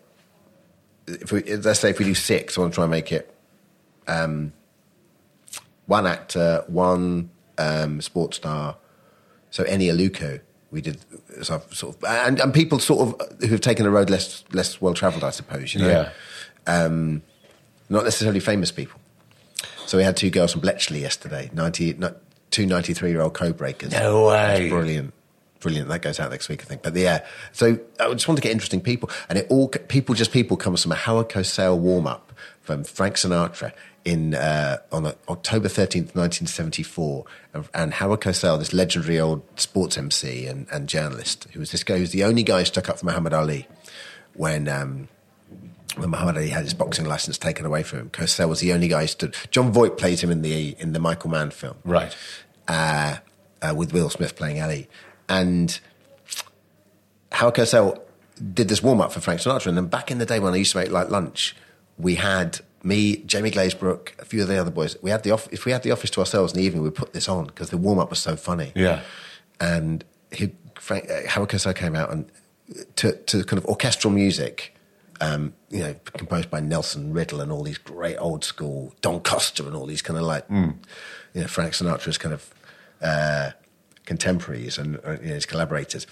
If we, let's say if we do six, I want to try and make it. Um, one actor, one um, sports star. So Eni Aluko, we did so I've sort of, and, and people sort of who have taken a road less less well travelled, I suppose. You know, yeah. um, not necessarily famous people. So we had two girls from Bletchley yesterday, ninety two ninety three year old code breakers. No way, brilliant, brilliant. That goes out next week, I think. But yeah, so I just want to get interesting people, and it all people just people comes from a Howard Cosell warm up from Frank Sinatra. In uh, on uh, October thirteenth, nineteen seventy-four, and Howard Cosell, this legendary old sports M C and, and journalist, who was this guy who's the only guy who stuck up for Muhammad Ali when um, when Muhammad Ali had his boxing license taken away from him. Cosell was the only guy who stood. John Voight plays him in the in the Michael Mann film, right? Uh, uh, with Will Smith playing Ali, and Howard Cosell did this warm up for Frank Sinatra. And then back in the day when I used to make Light Lunch, we had. Me, Jamie Glazebrook, a few of the other boys. We had the off- if we had the office to ourselves in the evening, we put this on because the warm up was so funny. Yeah, and he, Frank, Howard Cosell came out and to, to kind of orchestral music, um, you know, composed by Nelson Riddle and all these great old school Don Costa and all these kind of like, mm. you know, Frank Sinatra's kind of uh, contemporaries and you know, his collaborators.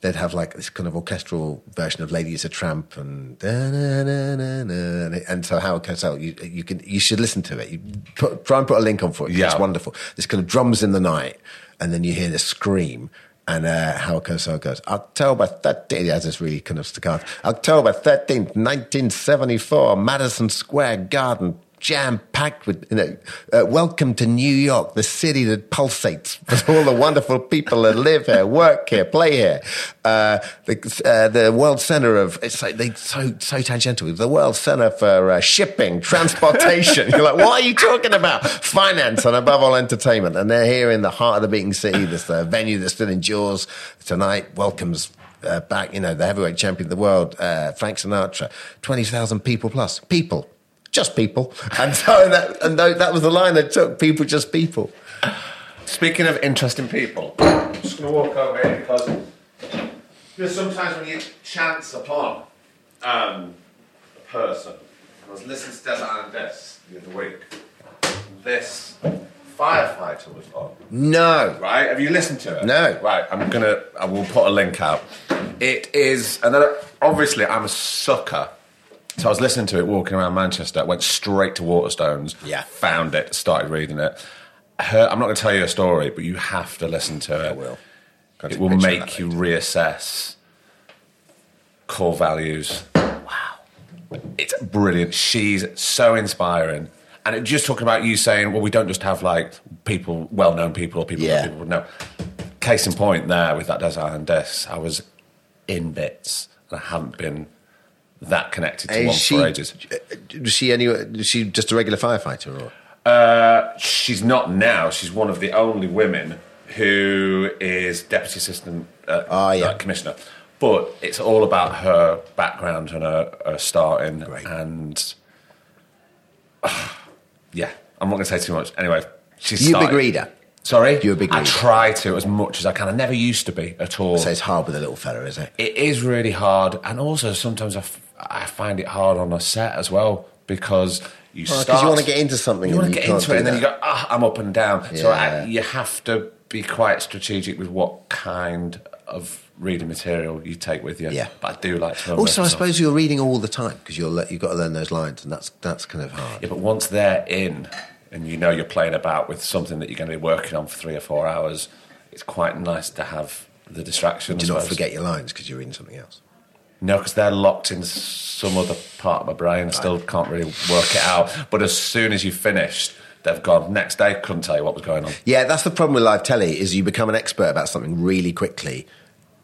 They'd have like this kind of orchestral version of "Lady Is a Tramp" and da, na, na, na, na, and so Howard Cosell, you, you can you should listen to it. You put, try and put a link on for it. Yeah. It's wonderful. This kind of drums in the night, and then you hear this scream, and uh, Howard Cosell goes October thirteenth. He has this really kind of staccato. October thirteenth, nineteen seventy-four, Madison Square Garden. Jam-packed with, you know, uh, welcome to New York, the city that pulsates with all the wonderful people that live here, work here, play here. Uh, the, uh, the world center of, it's like, they so, so tangential, the world center for uh, shipping, transportation. You're like, what are you talking about? Finance and above all entertainment. And they're here in the heart of the beating city, this uh, venue that still endures tonight, welcomes uh, back, you know, the heavyweight champion of the world, uh, Frank Sinatra, twenty thousand people plus, people. Just people. And so that, and that was the line I took, people just people. Speaking of interesting people, I'm just going to walk over here because there's sometimes when you chance upon um, a person, I was listening to Desert Island Deaths the other week, this firefighter was on. No. Right? Have you listened to it? No. Right, I'm going to, I will put a link out. It is, and then obviously I'm a sucker. So I was listening to it walking around Manchester, went straight to Waterstones, yeah. found it, started reading it. Her, I'm not going to tell you a story, but you have to listen to it. I will. Got it will make you reassess core values. Wow. It's brilliant. She's so inspiring. And it just talking about you saying, well, we don't just have like people, well-known people or people yeah. that people would know. Case in point there with that Desert Island Deaths, I was in bits and I haven't been... that connected to is one she, for ages. Was she, any, was she just a regular firefighter? Or uh, she's not now. She's one of the only women who is deputy assistant uh, oh, yeah. uh, commissioner. But it's all about her background and her, her starting. Great. And uh, yeah, I'm not going to say too much. Anyway, she's you started. Big reader. Sorry? You're a big reader. I try to as much as I can. I never used to be at all. So it's hard with a little fella, is it? It is really hard. And also sometimes I, f- I find it hard on a set as well because you well, start... Because you want to get into something. You want to get into it and that. Then you go, ah, oh, I'm up and down. Yeah. So I, you have to be quite strategic with what kind of reading material you take with you. Yeah. But I do like to... Also, I suppose you're reading all the time because you're le- you've got to learn those lines and that's that's kind of hard. Yeah, but once they're in... and you know you're playing about with something that you're going to be working on for three or four hours, it's quite nice to have the distraction. Do you not forget your lines because you're reading something else? No, because they're locked in some other part of my brain. I still can't really work it out. But as soon as you've finished, they've gone. Next day, couldn't tell you what was going on. Yeah, that's the problem with live telly, is you become an expert about something really quickly,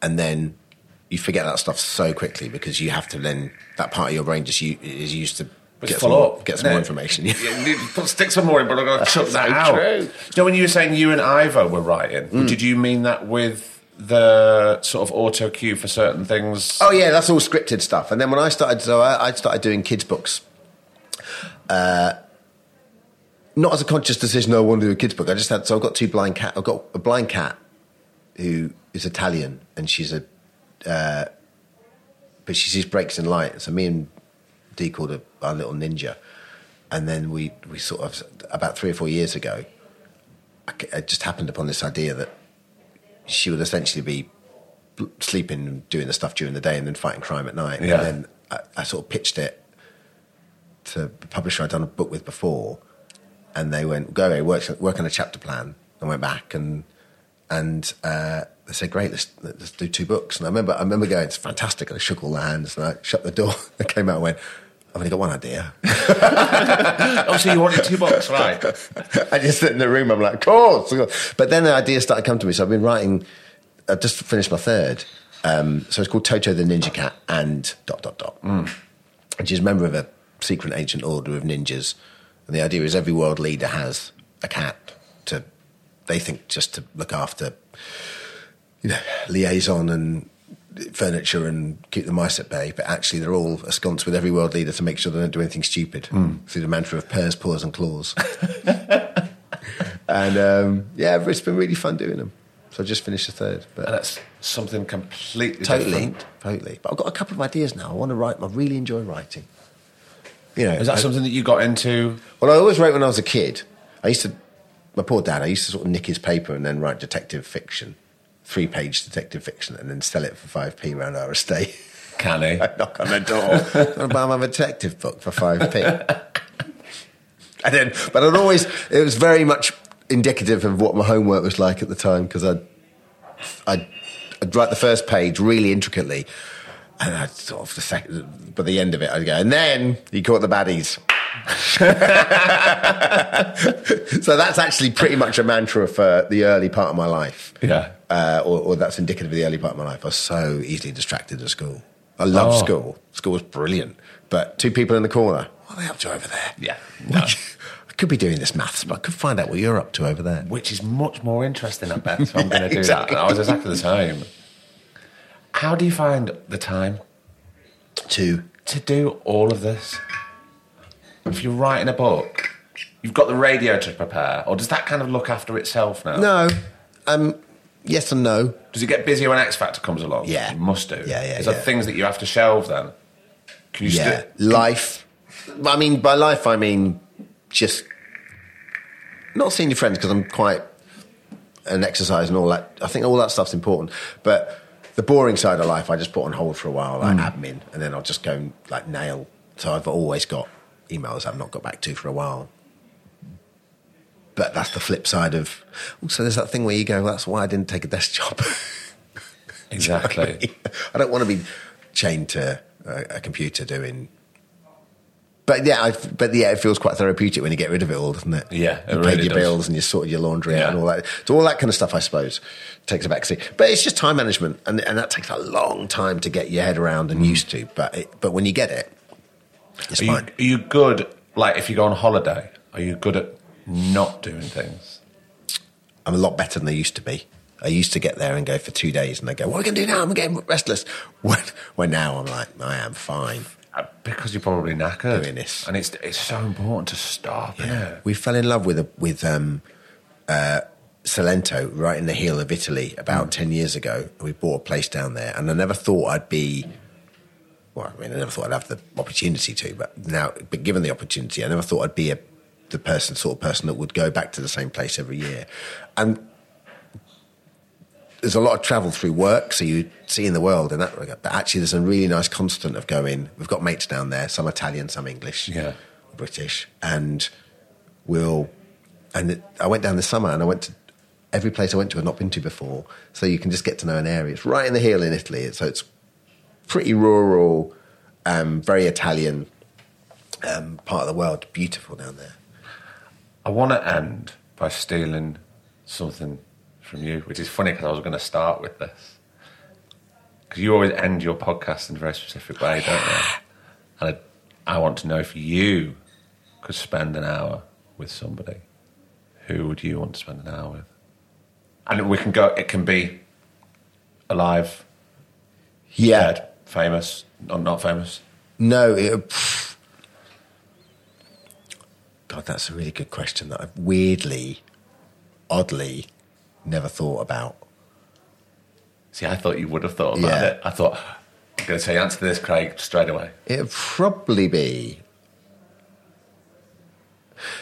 and then you forget that stuff so quickly because you have to then... That part of your brain just u- is used to... Get some, more, get some no. more information. Yeah, stick some more in, but I'm going to chuck that out. True. You know, when you were saying you and Ivo were writing, mm. did you mean that with the sort of auto cue for certain things? Oh yeah, that's all scripted stuff. And then when I started, so I, I started doing kids' books. Uh, not as a conscious decision, I want to do a kids' book. I just had so I've got two blind cat. I've got a blind cat who is Italian, and she's a, uh, but she sees breaks in light. So me and D called her our little ninja, and then we, we sort of about three or four years ago, I, I just happened upon this idea that she would essentially be sleeping and doing the stuff during the day and then fighting crime at night. Yeah. And then I, I sort of pitched it to the publisher I'd done a book with before, and they went, go away, work, work on a chapter plan. I went back and and uh, they said, great, let's, let's do two books. And I remember I remember going, it's fantastic. And I shook all the hands and I shut the door. I came out and went, I've only got one idea. Oh, so you wanted two books, right? I just sit in the room, I'm like, of course. But then the idea started coming to me, so I've been writing, I've just finished my third. Um, so it's called Toto the Ninja Cat and dot, dot, dot. Mm. And she's a member of a secret ancient order of ninjas. And the idea is every world leader has a cat to, they think, just to look after, you know, liaison and furniture and keep the mice at bay, but actually they're all ensconced with every world leader to make sure they don't do anything stupid mm. through the mantra of purrs, paws and claws. And um, yeah, it's been really fun doing them. So I just finished the third. But and that's something completely totally, different. Totally. But I've got a couple of ideas now. I want to write. I really enjoy writing. You know, Is that I, something that you got into? Well, I always wrote when I was a kid. I used to, my poor dad, I used to sort of nick his paper and then write detective fiction. Three-page detective fiction and then sell it for five p round our estate. Can he? I knock on the door. I'll buy my detective book for five p. And then, but I'd always, it was very much indicative of what my homework was like at the time, because I'd, I'd, I'd write the first page really intricately and I'd sort of, the second, by the end of it, I'd go, and then he caught the baddies. So that's actually pretty much a mantra for the early part of my life. Yeah. Uh, or, or that's indicative of the early part of my life. I was so easily distracted at school. I loved oh. school. School was brilliant. But two people in the corner, what are they up to over there? Yeah. No. Like, I could be doing this maths, but I could find out what you're up to over there. Which is much more interesting, I bet. So I'm going to do exactly. that. I was exactly the same. How do you find the time to to do all of this? If you're writing a book, you've got the radio to prepare, or does that kind of look after itself now? No. Um... Yes and no. Does it get busier when X Factor comes along? Yeah. You must do. Yeah, yeah, Is there yeah. things that you have to shelve then? Can you yeah. St- life. I mean, by life, I mean just not seeing your friends, because I'm quite an exercise and all that. I think all that stuff's important. But the boring side of life, I just put on hold for a while, like mm. admin, and then I'll just go and like nail. So I've always got emails I've not got back to for a while. But that's the flip side of... Also, there's that thing where you go, well, that's why I didn't take a desk job. Exactly. I, mean? I don't want to be chained to a, a computer doing... But yeah, I've, but yeah, it feels quite therapeutic when you get rid of it all, doesn't it? Yeah, it You really paid your does. bills and you sorted your laundry yeah. out and all that. So all that kind of stuff, I suppose, takes a backseat. But it's just time management, and, and that takes a long time to get your head around and mm. used to. But it, but when you get it, it's are fine. You, are you good, like if you go on holiday, are you good at... not doing things? I'm a lot better than I used to be. I used to get there and go for two days and I go, what are we going to do now? I'm getting restless. When, when now I'm like, I am fine. Because you're probably knackered. Doing this. And it's it's so important to stop, yeah. isn't it? We fell in love with a, with um, uh, Salento, right in the heel of Italy, about mm. ten years ago. We bought a place down there and I never thought I'd be... Well, I mean, I never thought I'd have the opportunity to, but now, but given the opportunity, I never thought I'd be a... the person, sort of person that would go back to the same place every year. And there's a lot of travel through work, so you see in the world in that regard. But actually there's a really nice constant of going, we've got mates down there, some Italian, some English, yeah. British, and will... And it, I went down this summer and I went to... Every place I went to I'd not been to before. So you can just get to know an area. It's right in the hill in Italy. So it's pretty rural, um, very Italian um, part of the world. Beautiful down there. I want to end by stealing something from you, which is funny because I was going to start with this. Because you always end your podcast in a very specific way, don't you? And I, I want to know if you could spend an hour with somebody, who would you want to spend an hour with? And we can go, it can be alive, yeah, dead, famous, or not famous. No, it, God, that's a really good question that I've weirdly, oddly, never thought about. See, I thought you would have thought about yeah. it. I thought, I'm going to say, answer this, Craig, straight away. It'd probably be...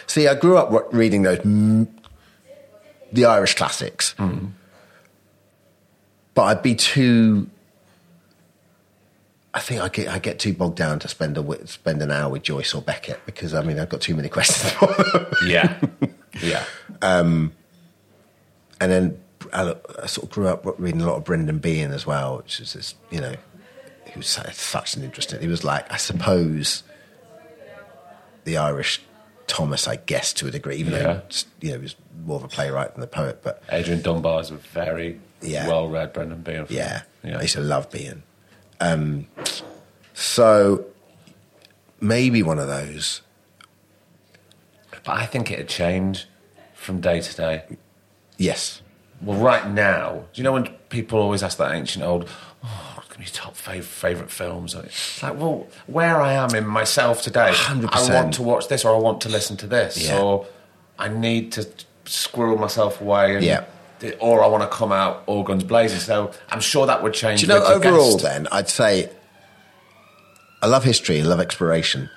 See, I grew up reading those... M- the Irish classics. Mm. But I'd be too... I think I get, I get too bogged down to spend a, spend an hour with Joyce or Beckett because, I mean, I've got too many questions for them. Yeah, yeah. Um, and then I, I sort of grew up reading a lot of Brendan Behan as well, which is this, you know, he was such an interesting... He was like, I suppose, the Irish... Thomas, I guess, to a degree, even yeah. though you know, he was more of a playwright than a poet. But Adrian Dunbar is a very yeah. well-read Brendan Behan. Yeah. yeah, I used to love Behan. Um, so maybe one of those. But I think it'd change from day to day. Yes. Well, right now, do you know when people always ask that ancient old... Oh, it's going to be top fav- favourite films. It's like, well, where I am in myself today, one hundred percent. I want to watch this or I want to listen to this yeah. or I need to squirrel myself away and, yeah. or I want to come out all guns blazing. So I'm sure that would change. Do you know, overall guest. Then, I'd say I love history, I love exploration.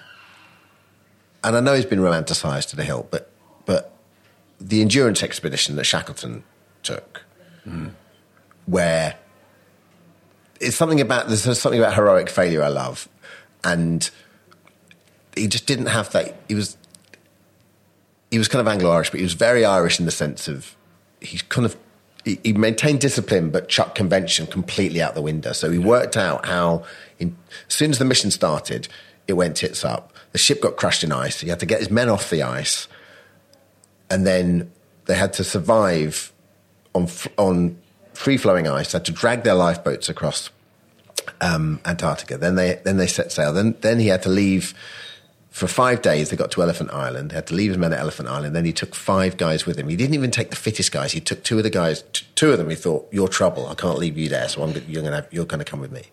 And I know he's been romanticised to the hilt, but, but the endurance expedition that Shackleton took mm. where... It's something about there's something about heroic failure I love, and he just didn't have that. He was he was kind of Anglo-Irish, but he was very Irish in the sense of he's kind of he, he maintained discipline but chucked convention completely out the window. So he worked out how, in, as soon as the mission started, it went tits up. The ship got crushed in ice. He had to get his men off the ice, and then they had to survive on on. free-flowing ice, had to drag their lifeboats across um, Antarctica. Then they then they set sail. Then then he had to leave for five days. They got to Elephant Island. They had to leave his men at Elephant Island. Then he took five guys with him. He didn't even take the fittest guys. He took two of the guys. T- two of them. He thought, "You're trouble. I can't leave you there. So I'm you're going to you're going to come with me."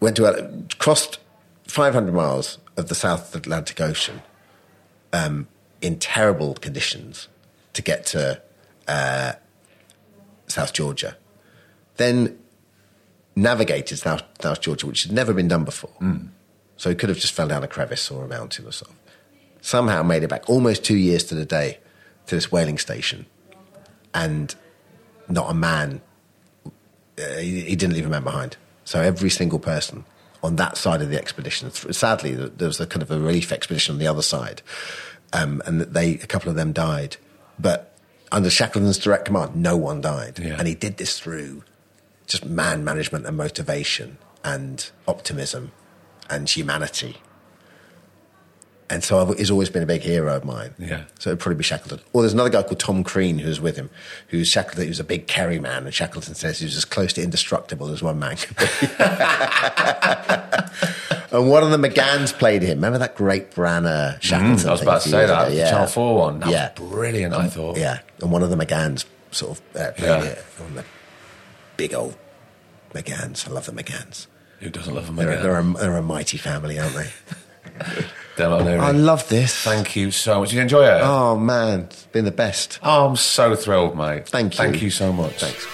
Went to crossed five hundred miles of the South Atlantic Ocean um, in terrible conditions to get to. Uh, South Georgia, then navigated South, South Georgia, which had never been done before. Mm. So he could have just fell down a crevice or a mountain or something. Somehow made it back almost two years to the day to this whaling station, and not a man. Uh, he, he didn't leave a man behind. So every single person on that side of the expedition. Sadly, there was a kind of a relief expedition on the other side, um, and they a couple of them died, but. Under Shackleton's direct command, no one died. Yeah. And he did this through just man management and motivation and optimism and humanity. And so I've, he's always been a big hero of mine. Yeah. So it'd probably be Shackleton. Or there's another guy called Tom Crean who's with him, who's Shackleton, who's a big Kerry man, and Shackleton says he was as close to indestructible as one man could be. And one of the McGanns played him. Remember that great Branagh Shackleton mm, I was about to say that, yeah. Channel four one. That yeah. was brilliant, I thought. Yeah, and one of the McGanns sort of uh, played yeah. it. One of the big old McGanns. I love the McGanns. Who doesn't love them? They're, they're, a, they're a mighty family, aren't they? Dermot O'Leary. I love this. Thank you so much. Did you enjoy it? Oh, man. It's been the best. Oh, I'm so thrilled, mate. Thank you. Thank you so much. Thanks.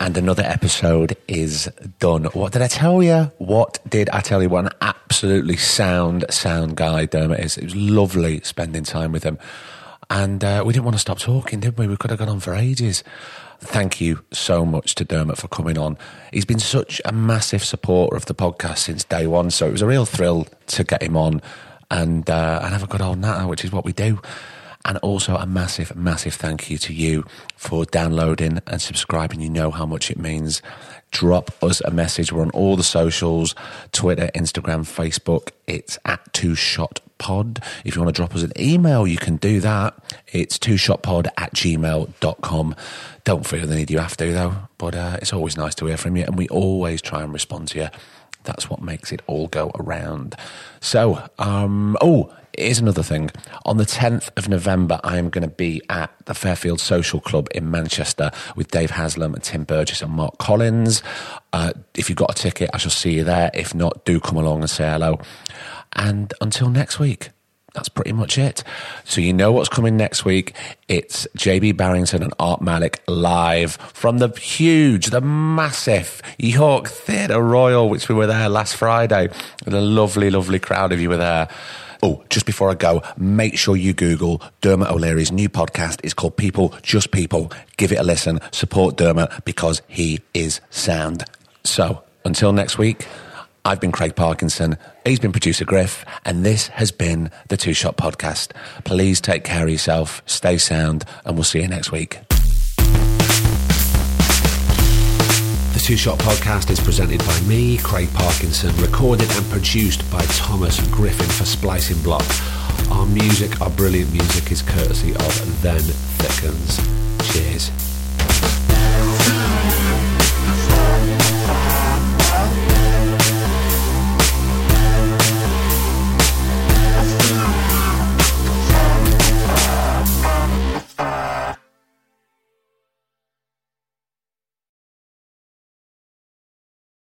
And another episode is done. What did I tell you? What did I tell you? What an absolutely sound, sound guy Dermot is. It was lovely spending time with him. And uh, we didn't want to stop talking, did we? We could have gone on for ages. thank you so much to Dermot for coming on. He's been such a massive supporter of the podcast since day one, so it was a real thrill to get him on and, uh, and have a good old natter, which is what we do. And also a massive, massive thank you to you for downloading and subscribing. You know how much it means. Drop us a message. We're on all the socials, Twitter, Instagram, Facebook. It's at Two Shot Pod. If you want to drop us an email, you can do that. It's two shot pod at gmail dot com. Don't feel the need you have to, though. But uh, it's always nice to hear from you. And we always try and respond to you. That's what makes it all go around. So, um, oh, here's another thing. On the tenth of November, I am going to be at the Fairfield Social Club in Manchester with Dave Haslam and Tim Burgess and Mark Collins. Uh, if you've got a ticket, I shall see you there. If not, do come along and say hello. And until next week, that's pretty much it. So you know what's coming next week. It's J B Barrington and Art Malik live from the huge, the massive York Theatre Royal, which we were there last Friday. And a lovely, lovely crowd if you were there. Oh, just before I go, make sure you Google Dermot O'Leary's new podcast. It's called People, Just People. Give it a listen. Support Dermot because he is sound. So until next week, I've been Craig Parkinson, he's been producer Griff, and this has been the Two Shot Podcast. Please take care of yourself, stay sound, and we'll see you next week. The Two Shot Podcast is presented by me, Craig Parkinson, recorded and produced by Thomas Griffin for Splicing Block. Our music, our brilliant music, is courtesy of Then Thickens. Cheers.